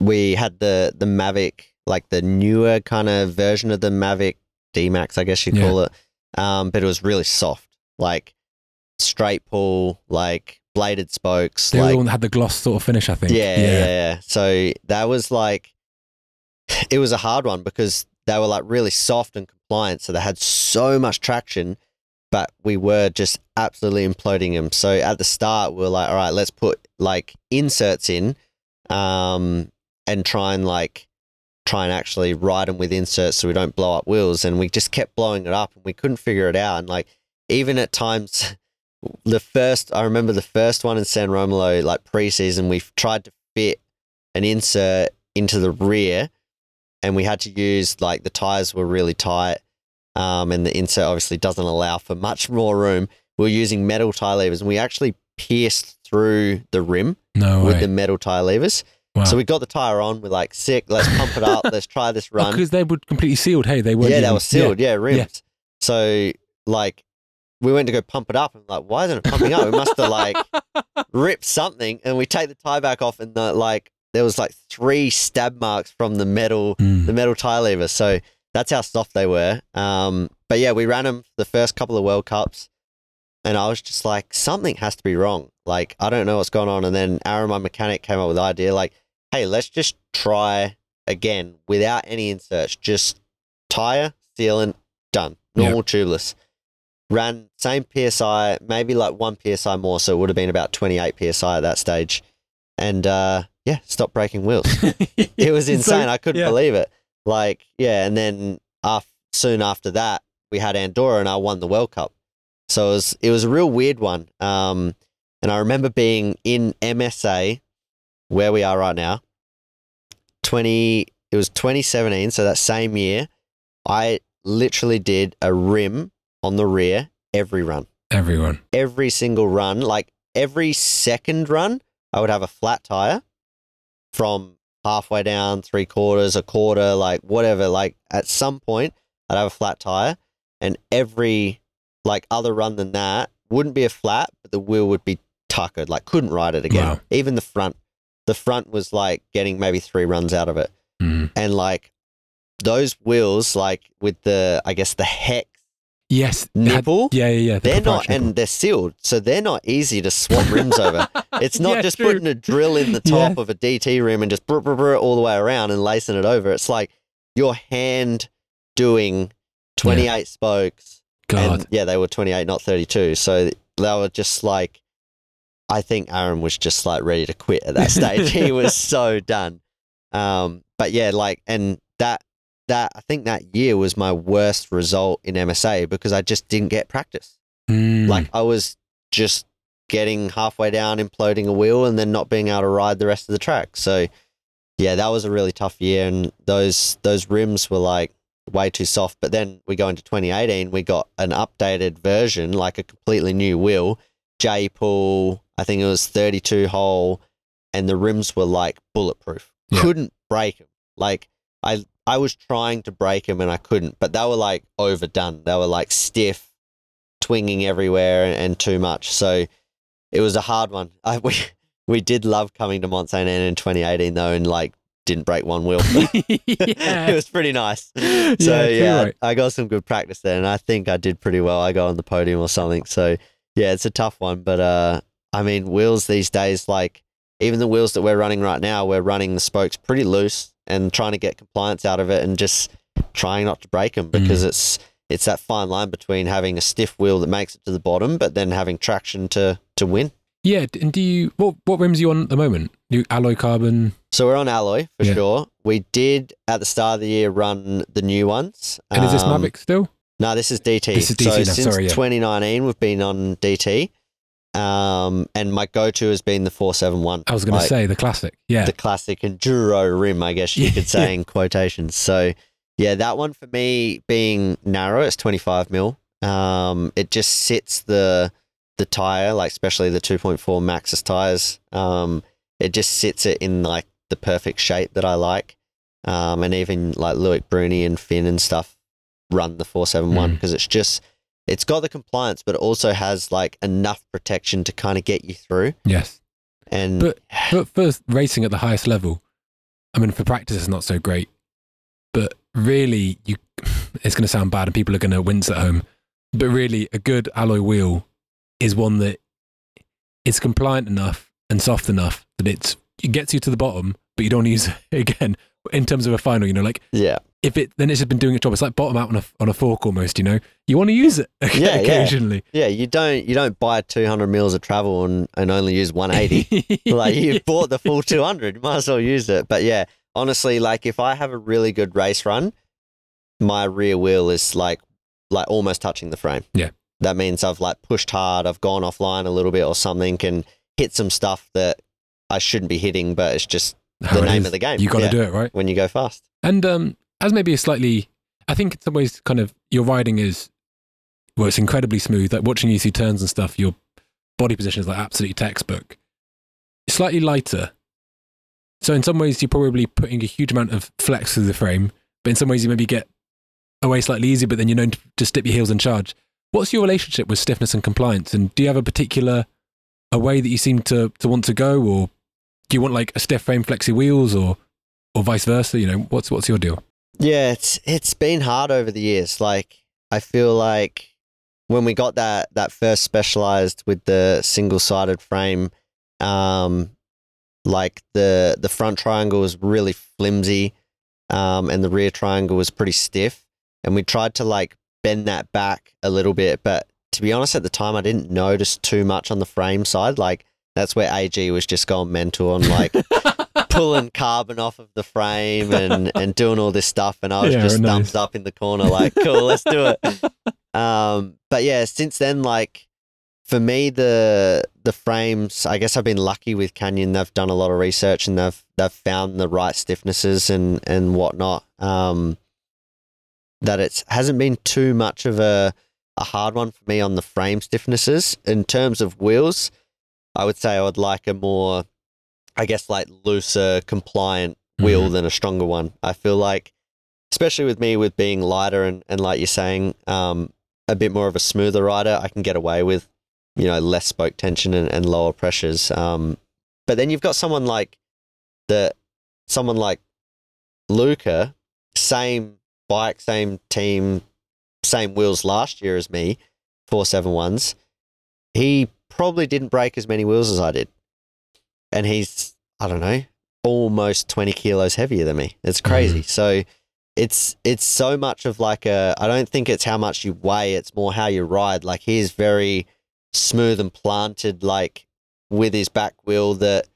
we had the Mavic, like the newer kind of version of the Mavic D-Max, I guess you'd call it. But it was really soft, like straight pull, like bladed spokes. They all had the gloss sort of finish, I think. Yeah. So that was like, it was a hard one because they were like really soft and compliant. So they had so much traction, but we were just absolutely imploding them. So at the start, we were like, all right, let's put like inserts in and try and actually ride them with inserts so we don't blow up wheels. And we just kept blowing it up and we couldn't figure it out. And like, even at times, I remember the first one in San Romolo, like pre-season, we tried to fit an insert into the rear and we had to use, like, the tires were really tight and the insert obviously doesn't allow for much more room. We were using metal tire levers and we actually pierced through the rim with the metal tire levers. Wow. So we got the tire on. We're like, sick, let's pump it up. Let's try this run. Because they were completely sealed. Hey, they were. Yeah, they were sealed. Yeah, rims. Yeah. So, like, we went to go pump it up. And like, why isn't it pumping up? We must have, like, ripped something. And we take the tire back off and, there was, like, 3 stab marks from the metal tire lever. So that's how soft they were. But, yeah, we ran them the first couple of World Cups. And I was just like, something has to be wrong. Like, I don't know what's going on. And then Aaron, my mechanic, came up with the idea, like, hey, let's just try again without any inserts, just tire, sealant, done. Normal tubeless. Ran same PSI, maybe like 1 PSI more. So it would have been about 28 PSI at that stage. And stopped breaking wheels. It was insane. I couldn't believe it. Like, yeah. And then soon after that, we had Andorra and I won the World Cup. So it was a real weird one. And I remember being in MSA, where we are right now, it was 2017, so that same year, I literally did a rim on the rear every run. Every single run. Like every second run, I would have a flat tire from halfway down, 3/4, a quarter, like whatever. Like at some point, I'd have a flat tire and every other run than that wouldn't be a flat, but the wheel would be tuckered, like couldn't ride it again. Wow. Even the front was like getting maybe 3 runs out of it. Mm. And like those wheels, like with the, I guess the hex nipple. They're not, and they're sealed. So they're not easy to swap rims over. It's not just true. Putting a drill in the top of a DT rim and just all the way around and lacing it over. It's like your hand doing 28 spokes. God. And they were 28, not 32. So they were just like, I think Aaron was just like ready to quit at that stage. He was so done. But yeah, like, and that I think that year was my worst result in MSA because I just didn't get practice. Mm. Like I was just getting halfway down, imploding a wheel and then not being able to ride the rest of the track. So yeah, that was a really tough year. And those rims were like, way too soft. But then we go into 2018, we got an updated version, like a completely new wheel, J pull, I think it was 32 hole, and the rims were like bulletproof. Yeah. Couldn't break them. Like I was trying to break them and I couldn't, but they were like overdone. They were like stiff, twinging everywhere and too much. So it was a hard one. We did love coming to Mont Saint Anne in 2018 though, and like didn't break one wheel. It was pretty nice. So right. I got some good practice there and I think I did pretty well. I got on the podium or something. So yeah, it's a tough one. But I mean, wheels these days, like even the wheels that we're running right now, we're running the spokes pretty loose and trying to get compliance out of it and just trying not to break them because it's that fine line between having a stiff wheel that makes it to the bottom, but then having traction to win. Yeah, and do you what rims are you on at the moment? Do you alloy carbon? So we're on alloy for sure. We did at the start of the year run the new ones. And is this Mavic still? No, this is DT. This is DT. So since 2019, we've been on DT. And my go-to has been the 471. I was going to say the classic. Yeah, the classic enduro rim, I guess you could say in quotations. So yeah, that one for me being narrow, it's 25 mil. It just sits the tire, like especially the 2.4 Maxxis tires, it just sits it in like the perfect shape that I like. And even like Loic Bruni and Finn and stuff run the 471 because it's got the compliance, but it also has like enough protection to kind of get you through. Yes. And but for racing at the highest level, I mean, for practice, it's not so great, but really, it's going to sound bad and people are going to wince at home, but really a good alloy wheel is one that is compliant enough and soft enough that it gets you to the bottom, but you don't use it again in terms of a final, you know, like, yeah. If it, then it's just been doing its job. It's like bottom out on a fork almost, you know, you want to use it occasionally. Yeah. You don't buy 200 mils of travel and only use 180. Like you've bought the full 200, you might as well use it. But yeah, honestly, like if I have a really good race run, my rear wheel is like almost touching the frame. Yeah. That means I've like pushed hard. I've gone offline a little bit or something and hit some stuff that I shouldn't be hitting, but it's just the name of the game. You got to do it right when you go fast. And, as maybe a slightly, I think in some ways kind of your riding is, well, it's incredibly smooth. Like watching you see turns and stuff, your body position is like absolutely textbook. It's slightly lighter. So in some ways you're probably putting a huge amount of flex through the frame, but in some ways you maybe get away slightly easier, but then you're known to dip your heels and charge. What's your relationship with stiffness and compliance? And do you have a way that you seem to want to go, or do you want like a stiff frame, flexy wheels or vice versa? You know, what's your deal? Yeah, it's been hard over the years. Like I feel like when we got that first Specialized with the single-sided frame, like the front triangle was really flimsy, and the rear triangle was pretty stiff. And we tried to like bend that back a little bit, but to be honest, at the time I didn't notice too much on the frame side. Like that's where AG was just going mental on like pulling carbon off of the frame and doing all this stuff, and I was just thumbs up in the corner like, cool, let's do it. But yeah, since then, like for me the frames, I guess I've been lucky with Canyon. They've done a lot of research and they've found the right stiffnesses and whatnot, that it hasn't been too much of a hard one for me on the frame stiffnesses. In terms of wheels, I would say I would like a more, I guess, like looser, compliant wheel than a stronger one. I feel like, especially with me, with being lighter and like you're saying, a bit more of a smoother rider, I can get away with, you know, less spoke tension and lower pressures. But then you've got someone like Luca, same bike, same team, same wheels last year as me, 471s. He probably didn't break as many wheels as I did. And he's, I don't know, almost 20 kilos heavier than me. It's crazy. So it's so much of like I don't think it's how much you weigh, it's more how you ride. Like he's very smooth and planted, like with his back wheel, that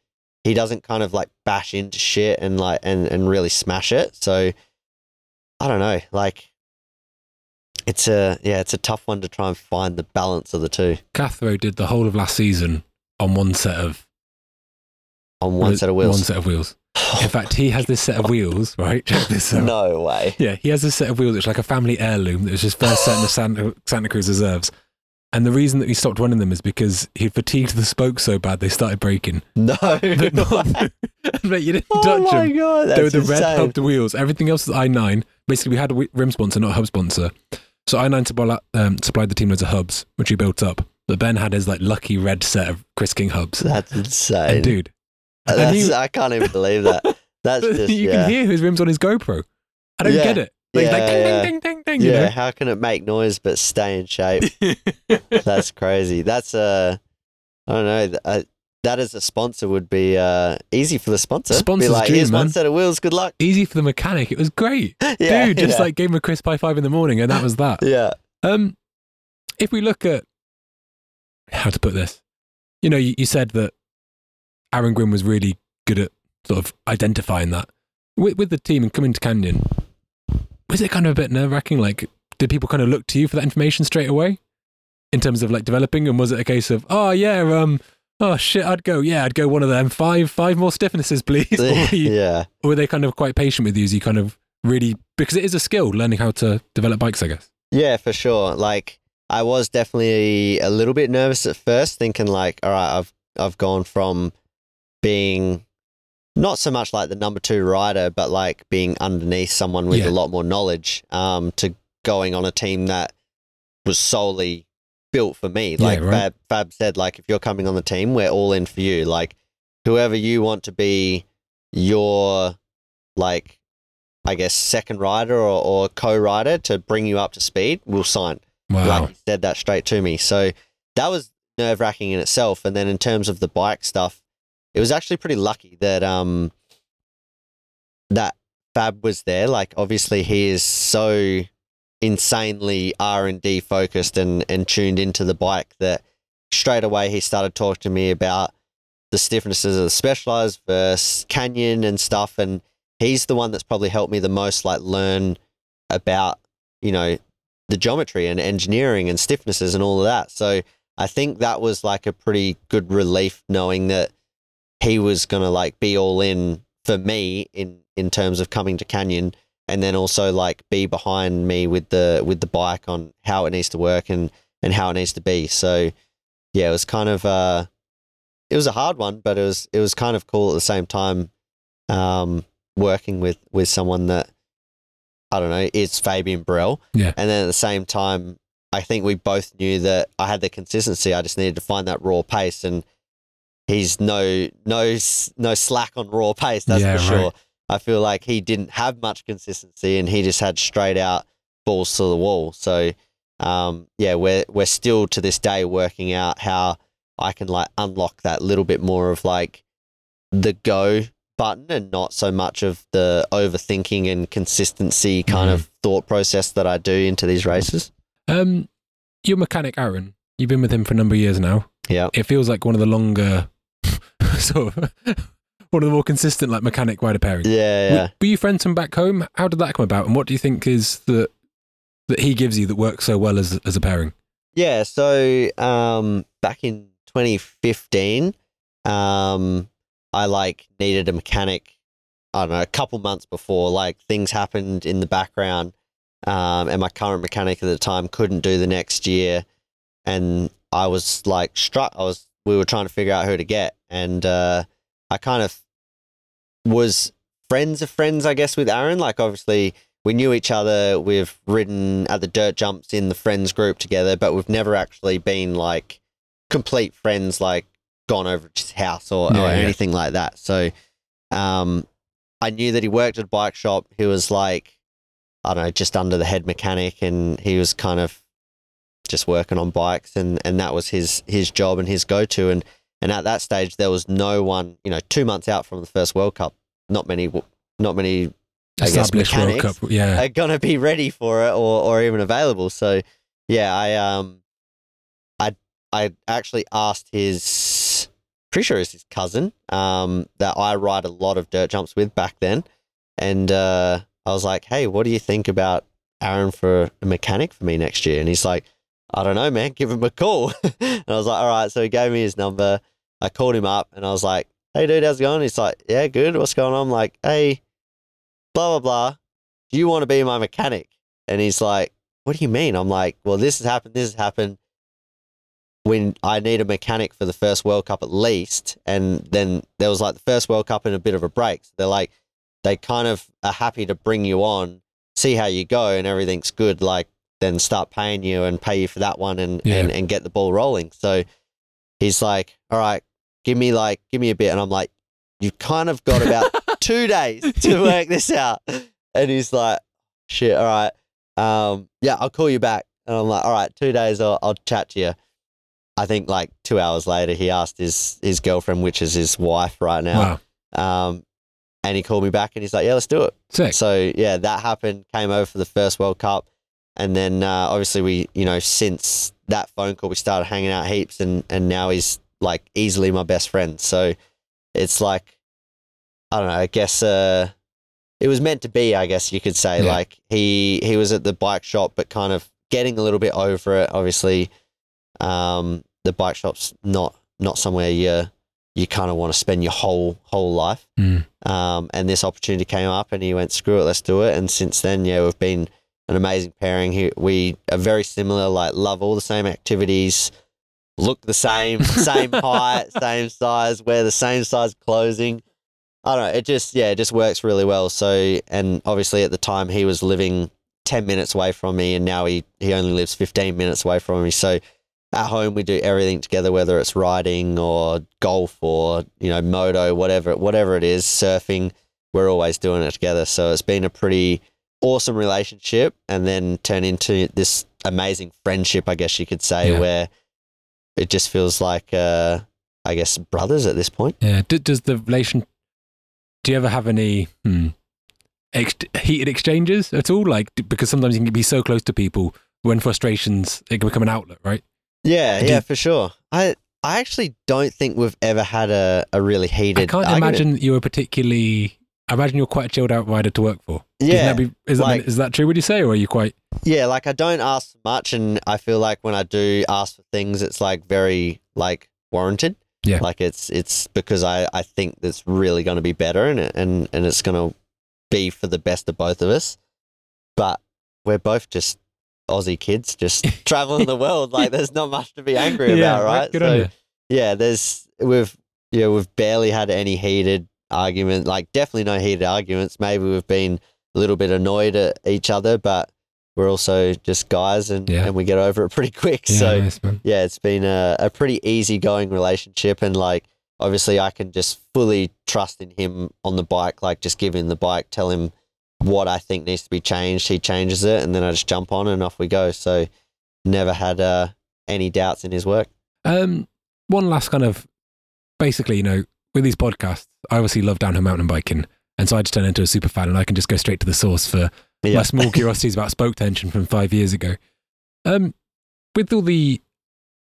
he doesn't kind of like bash into shit and like, and really smash it. So I don't know, like it's a tough one to try and find the balance of the two. Cathro did the whole of last season on one set of wheels. One set of wheels. In fact, he has this set of wheels, right? Check this out. No way. Yeah, he has this set of wheels. It's like a family heirloom that was his first set in the Santa Cruz Reserves. And the reason that he stopped running them is because he fatigued the spokes so bad they started breaking. No way. Mate, you didn't touch them. Oh my God, that's insane. They were the red hubbed wheels. Everything else is I9. Basically, we had a rim sponsor, not a hub sponsor. So I9 supplied the team loads of hubs, which we built up. But Ben had his like lucky red set of Chris King hubs. That's insane. And dude. I can't even believe that. That's just, you can hear his rims on his GoPro. I don't get it. Like, it's like ding, ding, ding, ding. You know? How can it make noise but stay in shape? That's crazy. That's I don't know. That as a sponsor would be easy for the sponsor. Sponsor's be like, dream, here's man. One set of wheels. Good luck. Easy for the mechanic. It was great, dude. Just like gave him a crisp high five in the morning, and that was that. Yeah. If we look at how to put this, you know, you said that Aaron Gwynn was really good at sort of identifying that. With the team and coming to Canyon, was it kind of a bit nerve-wracking? Like, did people kind of look to you for that information straight away in terms of like developing? And was it a case of, I'd go one of them, five more stiffnesses, please? Or were they kind of quite patient with you as you kind of really, because it is a skill, learning how to develop bikes, I guess. Yeah, for sure. Like, I was definitely a little bit nervous at first, thinking like, all right, I've gone from being not so much like the number two rider, but like being underneath someone with a lot more knowledge, to going on a team that was solely built for me. Like Fab said, like, if you're coming on the team, we're all in for you. Like whoever you want to be your like, I guess, second rider or co-rider to bring you up to speed will sign. Wow. Like he said that straight to me. So that was nerve-wracking in itself. And then in terms of the bike stuff, it was actually pretty lucky that that Fab was there. Like, obviously he is so insanely R&D focused and tuned into the bike that straight away he started talking to me about the stiffnesses of the Specialized versus Canyon and stuff. And he's the one that's probably helped me the most, like, learn about, you know, the geometry and engineering and stiffnesses and all of that. So I think that was like a pretty good relief knowing that he was going to like be all in for me in terms of coming to Canyon, and then also like be behind me with the bike on how it needs to work and how it needs to be. So yeah, it was kind of, it was a hard one, but it was kind of cool at the same time. Working with someone that, I don't know, it's Fabian Burrell. Yeah. And then at the same time, I think we both knew that I had the consistency. I just needed to find that raw pace, and he's no slack on raw pace. That's for sure. Right. I feel like he didn't have much consistency and he just had straight out balls to the wall. So, we're still to this day working out how I can like unlock that little bit more of like the go button and not so much of the overthinking and consistency kind of thought process that I do into these races. Your mechanic Aaron, you've been with him for a number of years now. Yeah, it feels like one of the longer, sort of one of the more consistent like mechanic rider pairings. Yeah. Were you friends from back home? How did that come about, and what do you think is that he gives you that works so well as a pairing? Yeah, so back in 2015, I like needed a mechanic, I don't know, a couple months before, like things happened in the background, and my current mechanic at the time couldn't do the next year. And I was like struck. We were trying to figure out who to get. And, I kind of was friends of friends, I guess, with Aaron. Like, obviously we knew each other. We've ridden at the dirt jumps in the friends group together, but we've never actually been like complete friends, like gone over to his house or anything like that. So I knew that he worked at a bike shop. He was like, I don't know, just under the head mechanic, and he was kind of just working on bikes, and that was his job and his go-to. And at that stage there was no one, you know, 2 months out from the first World Cup, not many I guess mechanics World Cup, are gonna be ready for it or even available. So yeah, I actually asked his cousin that I ride a lot of dirt jumps with back then, and I was like, hey, what do you think about Aaron for a mechanic for me next year? And he's like, I don't know, man, give him a call. And I was like, all right. So he gave me his number. I called him up and I was like, hey dude, how's it going? He's like, yeah, good, what's going on? I'm like, hey, blah blah blah, do you want to be my mechanic? And he's like, what do you mean? I'm like, well, this has happened, when I need a mechanic for the first World Cup at least. And then there was like the first World Cup and a bit of a break. So they're like, they kind of are happy to bring you on, see how you go, and everything's good, like then start paying you and pay you for that one and get the ball rolling. So he's like, all right, give me a bit. And I'm like, you've kind of got about 2 days to work this out. And he's like, shit, all right. I'll call you back. And I'm like, all right, 2 days, I'll chat to you. I think like 2 hours later, he asked his girlfriend, which is his wife right now. Wow. And he called me back and he's like, yeah, let's do it. Sick. So yeah, that happened, came over for the first World Cup. And then obviously we, you know, since that phone call, we started hanging out heaps, and now he's like easily my best friend. So it's like, I don't know, I guess it was meant to be, I guess you could say. Yeah. Like he was at the bike shop, but kind of getting a little bit over it, obviously. The bike shop's not somewhere you kind of want to spend your whole life. And this opportunity came up and he went, screw it, let's do it. And since then, yeah, we've been an amazing pairing. We are very similar, like love all the same activities, look the same height, same size, wear the same size clothing. I don't know, it just works really well. So, and obviously at the time he was living 10 minutes away from me, and now he only lives 15 minutes away from me. So at home, we do everything together, whether it's riding or golf or, you know, moto, whatever it is, surfing. we're always doing it together. So it's been a pretty awesome relationship, and then turn into this amazing friendship, I guess you could say, where it just feels like, I guess, brothers at this point. Yeah. Does the relation? Do you ever have any heated exchanges at all? Like, because sometimes you can be so close to people when frustrations, it can become an outlet, right? Yeah, for sure. I actually don't think we've ever had a really heated argument. I can't imagine you were particularly... I imagine you're quite a chilled out rider to work for. Yeah. Is that true, would you say, or are you quite... Yeah, like I don't ask much, and I feel like when I do ask for things, it's like very like warranted. Yeah. Like it's because I think it's really going to be better and it's going to be for the best of both of us. But we're both just Aussie kids just traveling the world. Like there's not much to be angry about, right? Good idea. Yeah, we've barely had any heated argument, like definitely no heated arguments. Maybe we've been a little bit annoyed at each other, but we're also just guys and we get over it pretty quick. Yeah, so nice, yeah, it's been a pretty easygoing relationship, and like obviously I can just fully trust in him on the bike, like just give him the bike, tell him what I think needs to be changed, he changes it, and then I just jump on and off we go. So never had any doubts in his work. One last kind of, basically, you know, with these podcasts, I obviously love downhill mountain biking, and so I just turn into a super fan, and I can just go straight to the source for my small curiosities about spoke tension from 5 years ago. With all the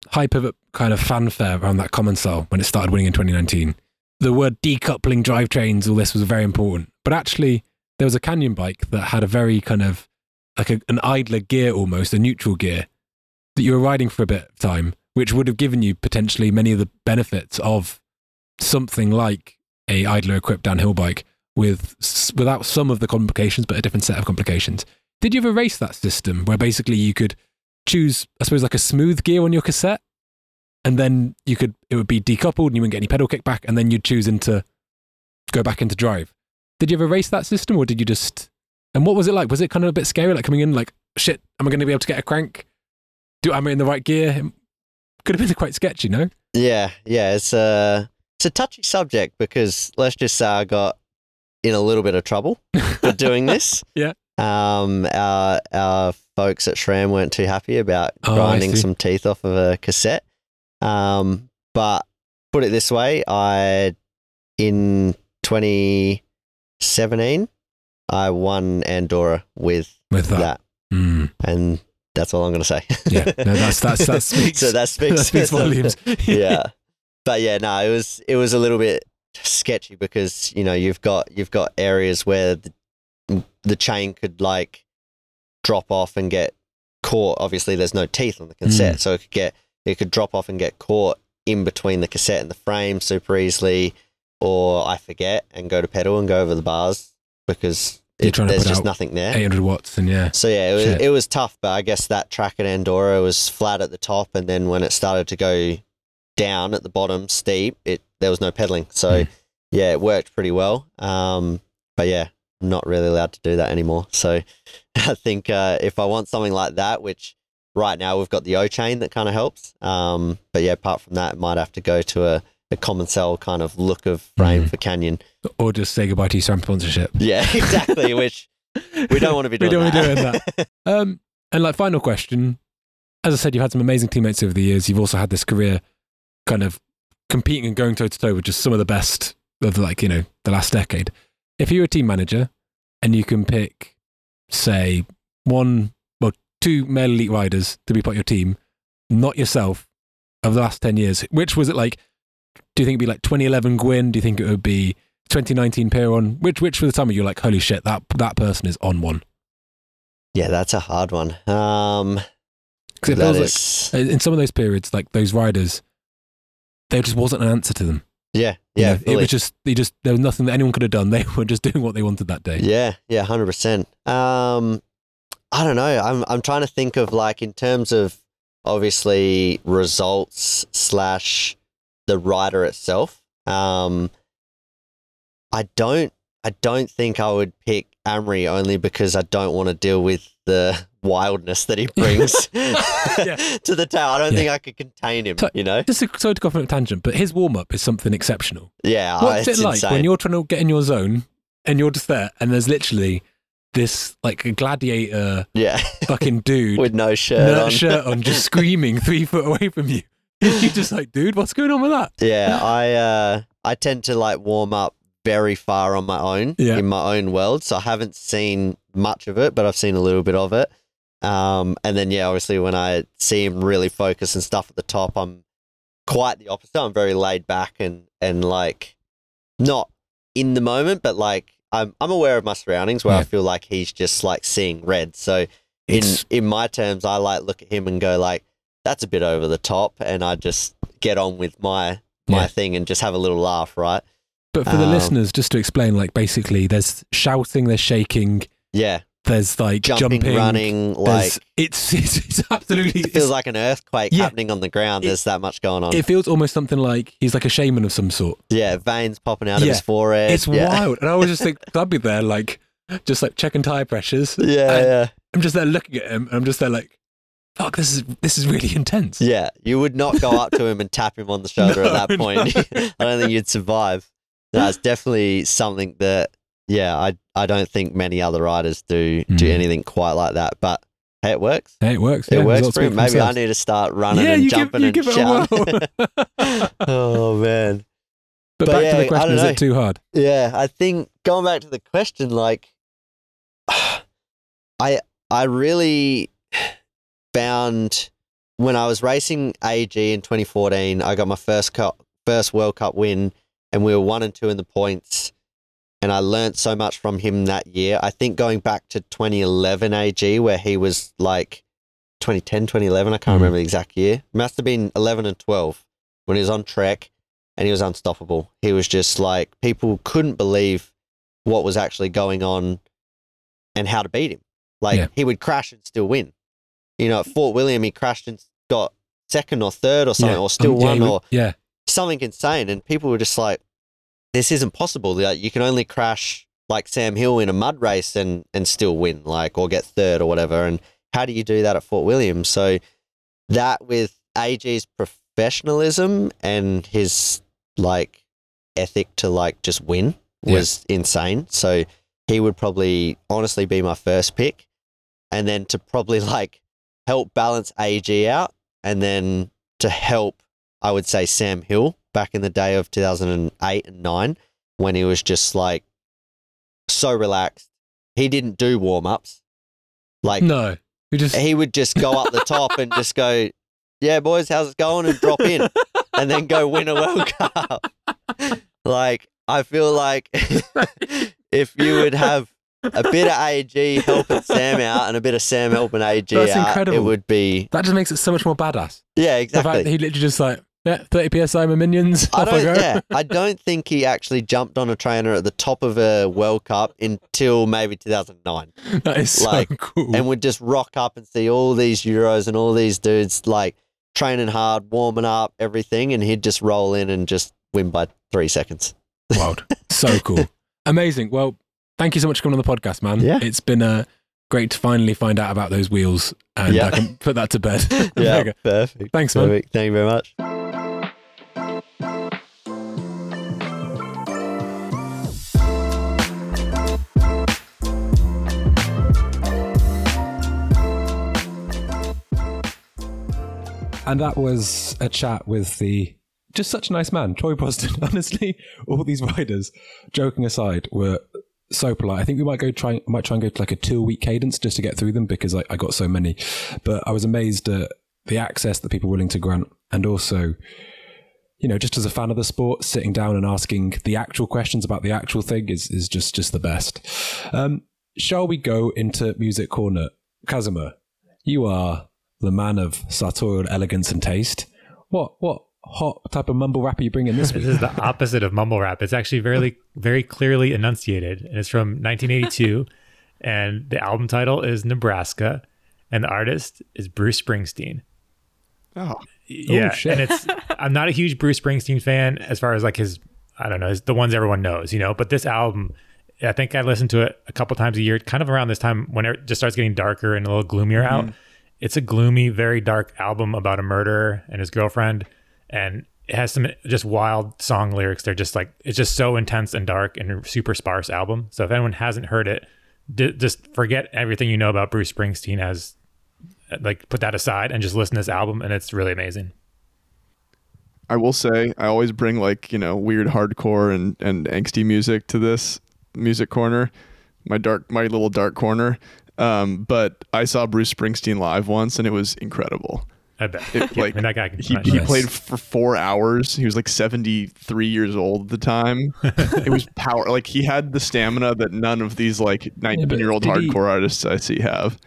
hype of kind of fanfare around that Commensal when it started winning in 2019, the word decoupling drivetrains, all this was very important. But actually, there was a Canyon bike that had a very kind of like an idler gear, almost a neutral gear, that you were riding for a bit of time, which would have given you potentially many of the benefits of something like a idler equipped downhill bike without some of the complications, but a different set of complications. Did you ever race that system where basically you could choose, I suppose, like a smooth gear on your cassette, and then it would be decoupled and you wouldn't get any pedal kickback, and then you'd choose to go back into drive? Did you ever race that system, or did you just... And what was it like? Was it kind of a bit scary, like coming in like, shit, am I going to be able to get a crank? Am I in the right gear? It could have been quite sketchy, no? Yeah, it's a touchy subject, because let's just say I got in a little bit of trouble for doing this. Yeah. Our folks at SRAM weren't too happy about grinding some teeth off of a cassette. But put it this way, in 2017, I won Andorra with that. And that's all I'm going to say. Yeah, no, that speaks. So that speaks volumes. Yeah, but yeah, no, it was a little bit sketchy, because you know you've got areas where the chain could like drop off and get caught. Obviously, there's no teeth on the cassette, so it could drop off and get caught in between the cassette and the frame super easily. Or I forget and go to pedal and go over the bars because there's just nothing there. 800 watts and So yeah, it was tough, but I guess that track at Andorra was flat at the top, and then when it started to go down at the bottom steep, there was no pedaling. So yeah, it worked pretty well. But yeah, I'm not really allowed to do that anymore. So I think if I want something like that, which right now we've got the O-chain that kind of helps. But yeah, apart from that, might have to go to a Commensal kind of look of frame for Canyon, or just say goodbye to your SRAM sponsorship. Yeah, exactly. Which we don't want to be doing. We don't want to do that. And like final question, as I said, you've had some amazing teammates over the years. You've also had this career, kind of competing and going toe to toe with just some of the best of the last decade. If you were a team manager and you can pick, say, two male elite riders to be part of your team, not yourself, of the last 10 years, which was it like? Do you think it'd be like 2011 Gwyn? Do you think it would be 2019 Piron? Which for the time you're like, holy shit, that person is on one? Yeah, that's a hard one. Because in some of those periods, like those riders, there just wasn't an answer to them. Yeah, it was just there was nothing that anyone could have done. They were just doing what they wanted that day. Yeah, 100%. I don't know. I'm trying to think of like in terms of obviously results / the rider itself. I don't think I would pick Amri, only because I don't want to deal with the wildness that he brings to the tower. I don't think I could contain him, so, you know? Sorry to go off on a tangent, but his warm-up is something exceptional. Yeah, What's it like insane. When you're trying to get in your zone and you're just there, and there's literally this like a gladiator fucking dude with no shirt on just screaming 3 foot away from you. You're just like, dude, what's going on with that? Yeah, I tend to like warm up very far on my own in my own world, so I haven't seen much of it, but I've seen a little bit of it. And then obviously when I see him really focus and stuff at the top, I'm quite the opposite. I'm very laid back and like not in the moment, but like I'm aware of my surroundings where I feel like he's just like seeing red. So in my terms, I like look at him and go like, that's a bit over the top, and I just get on with my thing and just have a little laugh, right? But for the listeners, just to explain, like basically there's shouting, there's shaking. Yeah. There's like jumping, running, like it's absolutely. It feels like an earthquake happening on the ground. There's that much going on. It feels almost something like he's like a shaman of some sort. Yeah, veins popping out of his forehead. It's wild, and I always just think I'd be there, like just like checking tire pressures. Yeah. I'm just there looking at him, and I'm just there like, fuck, this is really intense. Yeah, you would not go up to him and tap him on the shoulder at that point. No. I don't think you'd survive. That's definitely something that. Yeah, I don't think many other riders do anything quite like that, but hey, it works. It works for him. Maybe I need to start running and jumping and shouting. Oh, man. But back to the question, is it too hard? Yeah, I think going back to the question, like, I really found when I was racing AG in 2014, I got my first World Cup win, and we were 1 and 2 in the points. And I learned so much from him that year. I think going back to 2011 AG, where he was like 2010, 2011, I can't remember the exact year. Must have been 11 and 12 when he was on Trek, and he was unstoppable. He was just like, people couldn't believe what was actually going on and how to beat him. Like he would crash and still win. You know, at Fort William, he crashed and got second or third or something, or still won or something insane. And people were just like, this isn't possible. Like, you can only crash like Sam Hill in a mud race and still win, like, or get third or whatever. And how do you do that at Fort William? So that with AG's professionalism and his like ethic to like just win was insane. So he would probably honestly be my first pick. And then to probably like help balance AG out, and then to help, I would say Sam Hill back in the day of 2008 and 9, when he was just like so relaxed. He didn't do warm-ups. Like, no, he would just go up the top and just go, yeah, boys, how's it going? And drop in and then go win a World Cup. Like, I feel like if you would have a bit of AG helping Sam out and a bit of Sam helping AG out, incredible. It would be... That just makes it so much more badass. Yeah, exactly. The fact that he literally just like, 30 PSI, my minions. I don't think he actually jumped on a trainer at the top of a World Cup until maybe 2009. That is like, so cool. And would just rock up and see all these Euros and all these dudes like training hard, warming up, everything, and he'd just roll in and just win by 3 seconds. Wild. So cool. Amazing. Well, thank you so much for coming on the podcast, man. Yeah. It's been great to finally find out about those wheels, and I can put that to bed. Yeah, perfect. Thanks, man. Perfect. Thank you very much. And that was a chat with just such a nice man, Troy Brosden. Honestly, all these riders, joking aside, were so polite. I think we might try and go to like a 2-week cadence just to get through them, because I got so many. But I was amazed at the access that people were willing to grant, and also, you know, just as a fan of the sport, sitting down and asking the actual questions about the actual thing is just the best. Shall we go into Music Corner? Kazuma, you are the man of sartorial elegance and taste. What hot type of mumble rap are you bringing this week? This is the opposite of mumble rap. It's actually very, very clearly enunciated. And it's from 1982. And the album title is Nebraska. And the artist is Bruce Springsteen. Oh. Yeah. Ooh, shit. And I'm not a huge Bruce Springsteen fan as far as like the ones everyone knows, you know, but this album, I think I listened to it a couple times a year, kind of around this time when it just starts getting darker and a little gloomier out. It's a gloomy, very dark album about a murderer and his girlfriend. And It has some just wild song lyrics. They're just like, it's just so intense and dark and a super sparse album. So if anyone hasn't heard it, just forget everything you know about Bruce Springsteen as like, put that aside and just listen to this album. And it's really amazing. I will say, I always bring like, you know, weird hardcore and angsty music to this music corner, my little dark corner. But I saw Bruce Springsteen live once and it was incredible. I bet. I mean, that guy can he played for 4 hours. He was like 73 years old at the time. It was power. Like he had the stamina that none of these like 19-year-old hardcore artists I see have.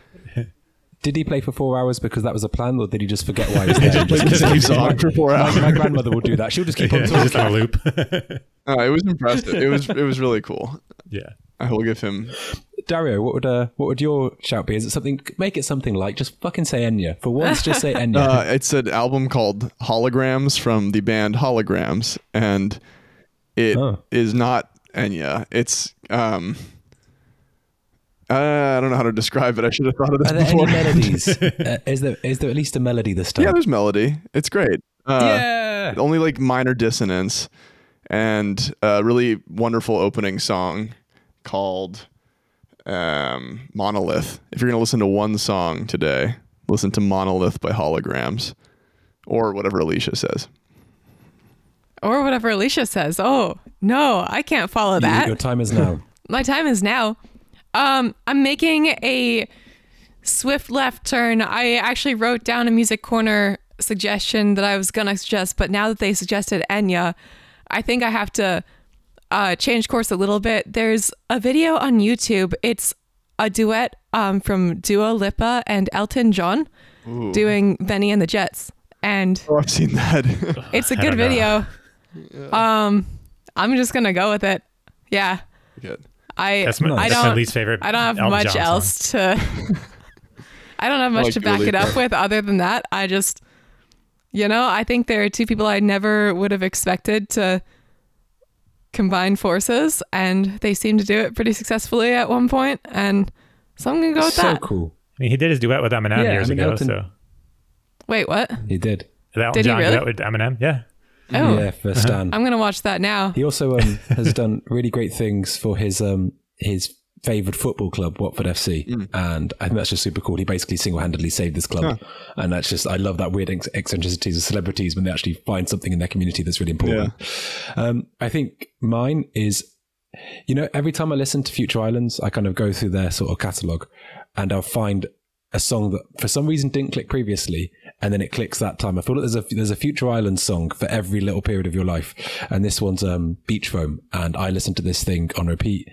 Did he play for 4 hours because that was a plan, or did he just forget why he was there? He just keeps on for 4 hours. My grandmother will do that. She'll just keep on talking. Just on a loop. It was impressive. It was really cool. Yeah, I will give him. Dario, what would your shout be? Is it something? Make it something like, just fucking say Enya. For once, just say Enya. It's an album called Holograms from the band Holograms, and it is not Enya. It's I don't know how to describe it. I should have thought of this before. Are there any melodies? Is there at least a melody this time? Yeah, there's melody. It's great. Only like minor dissonance, and a really wonderful opening song called Monolith. If you're gonna listen to one song today, listen to Monolith by Holograms, or whatever Alicia says. Oh no, I can't follow that. Your time is now. My time is now. I'm making a swift left turn. I actually wrote down a music corner suggestion that I was gonna suggest, but now that they suggested Enya, I think I have to change course a little bit. There's a video on YouTube. It's a duet from Dua Lipa and Elton John. Ooh. Doing Benny and the Jets. And I've seen that. It's a good video. Yeah. I'm just gonna go with it. Yeah. Good. That's my least favorite. I don't have Elton much John else song. To. I don't have much to back it up with other than that. I just, you know, I think there are two people I never would have expected to combine forces, and they seem to do it pretty successfully at one point, and so I'm gonna go with that. So cool. I mean, he did his duet with Eminem years ago. So wait, what? He did. That did John he really? Duet with Eminem? Yeah. Oh yeah, for Stan. I'm gonna watch that now. He also has done really great things for his favourite football club, Watford FC, and I think that's just super cool. He basically single-handedly saved this club, and that's just, I love that weird eccentricities of celebrities when they actually find something in their community that's really important. Yeah. I think mine is, you know, every time I listen to Future Islands, I kind of go through their sort of catalogue, and I'll find a song that for some reason didn't click previously, and then it clicks that time. I feel like there's a Future Islands song for every little period of your life, and this one's Beach Foam, and I listen to this thing on repeat,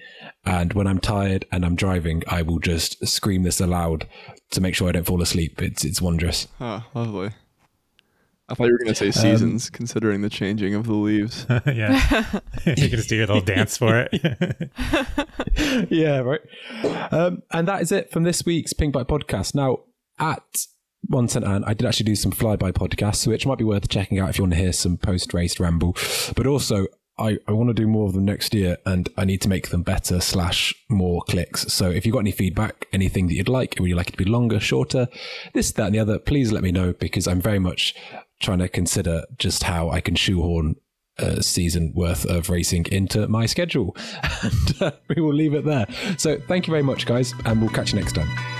and when I'm tired and I'm driving, I will just scream this aloud to make sure I don't fall asleep. It's wondrous. Oh, lovely. I thought you were going to say Seasons, considering the changing of the leaves. Yeah. You can just do a little dance for it. Yeah, right. And that is it from this week's Pink Bite podcast. Now, at One Cent Ann, I did actually do some flyby podcasts, which might be worth checking out if you want to hear some post-race ramble. But also, I want to do more of them next year, and I need to make them better / more clicks. So if you've got any feedback, anything that you'd like, would you like it to be longer, shorter, this, that, and the other, please let me know, because I'm very much trying to consider just how I can shoehorn a season worth of racing into my schedule. And we will leave it there. So thank you very much, guys, and we'll catch you next time.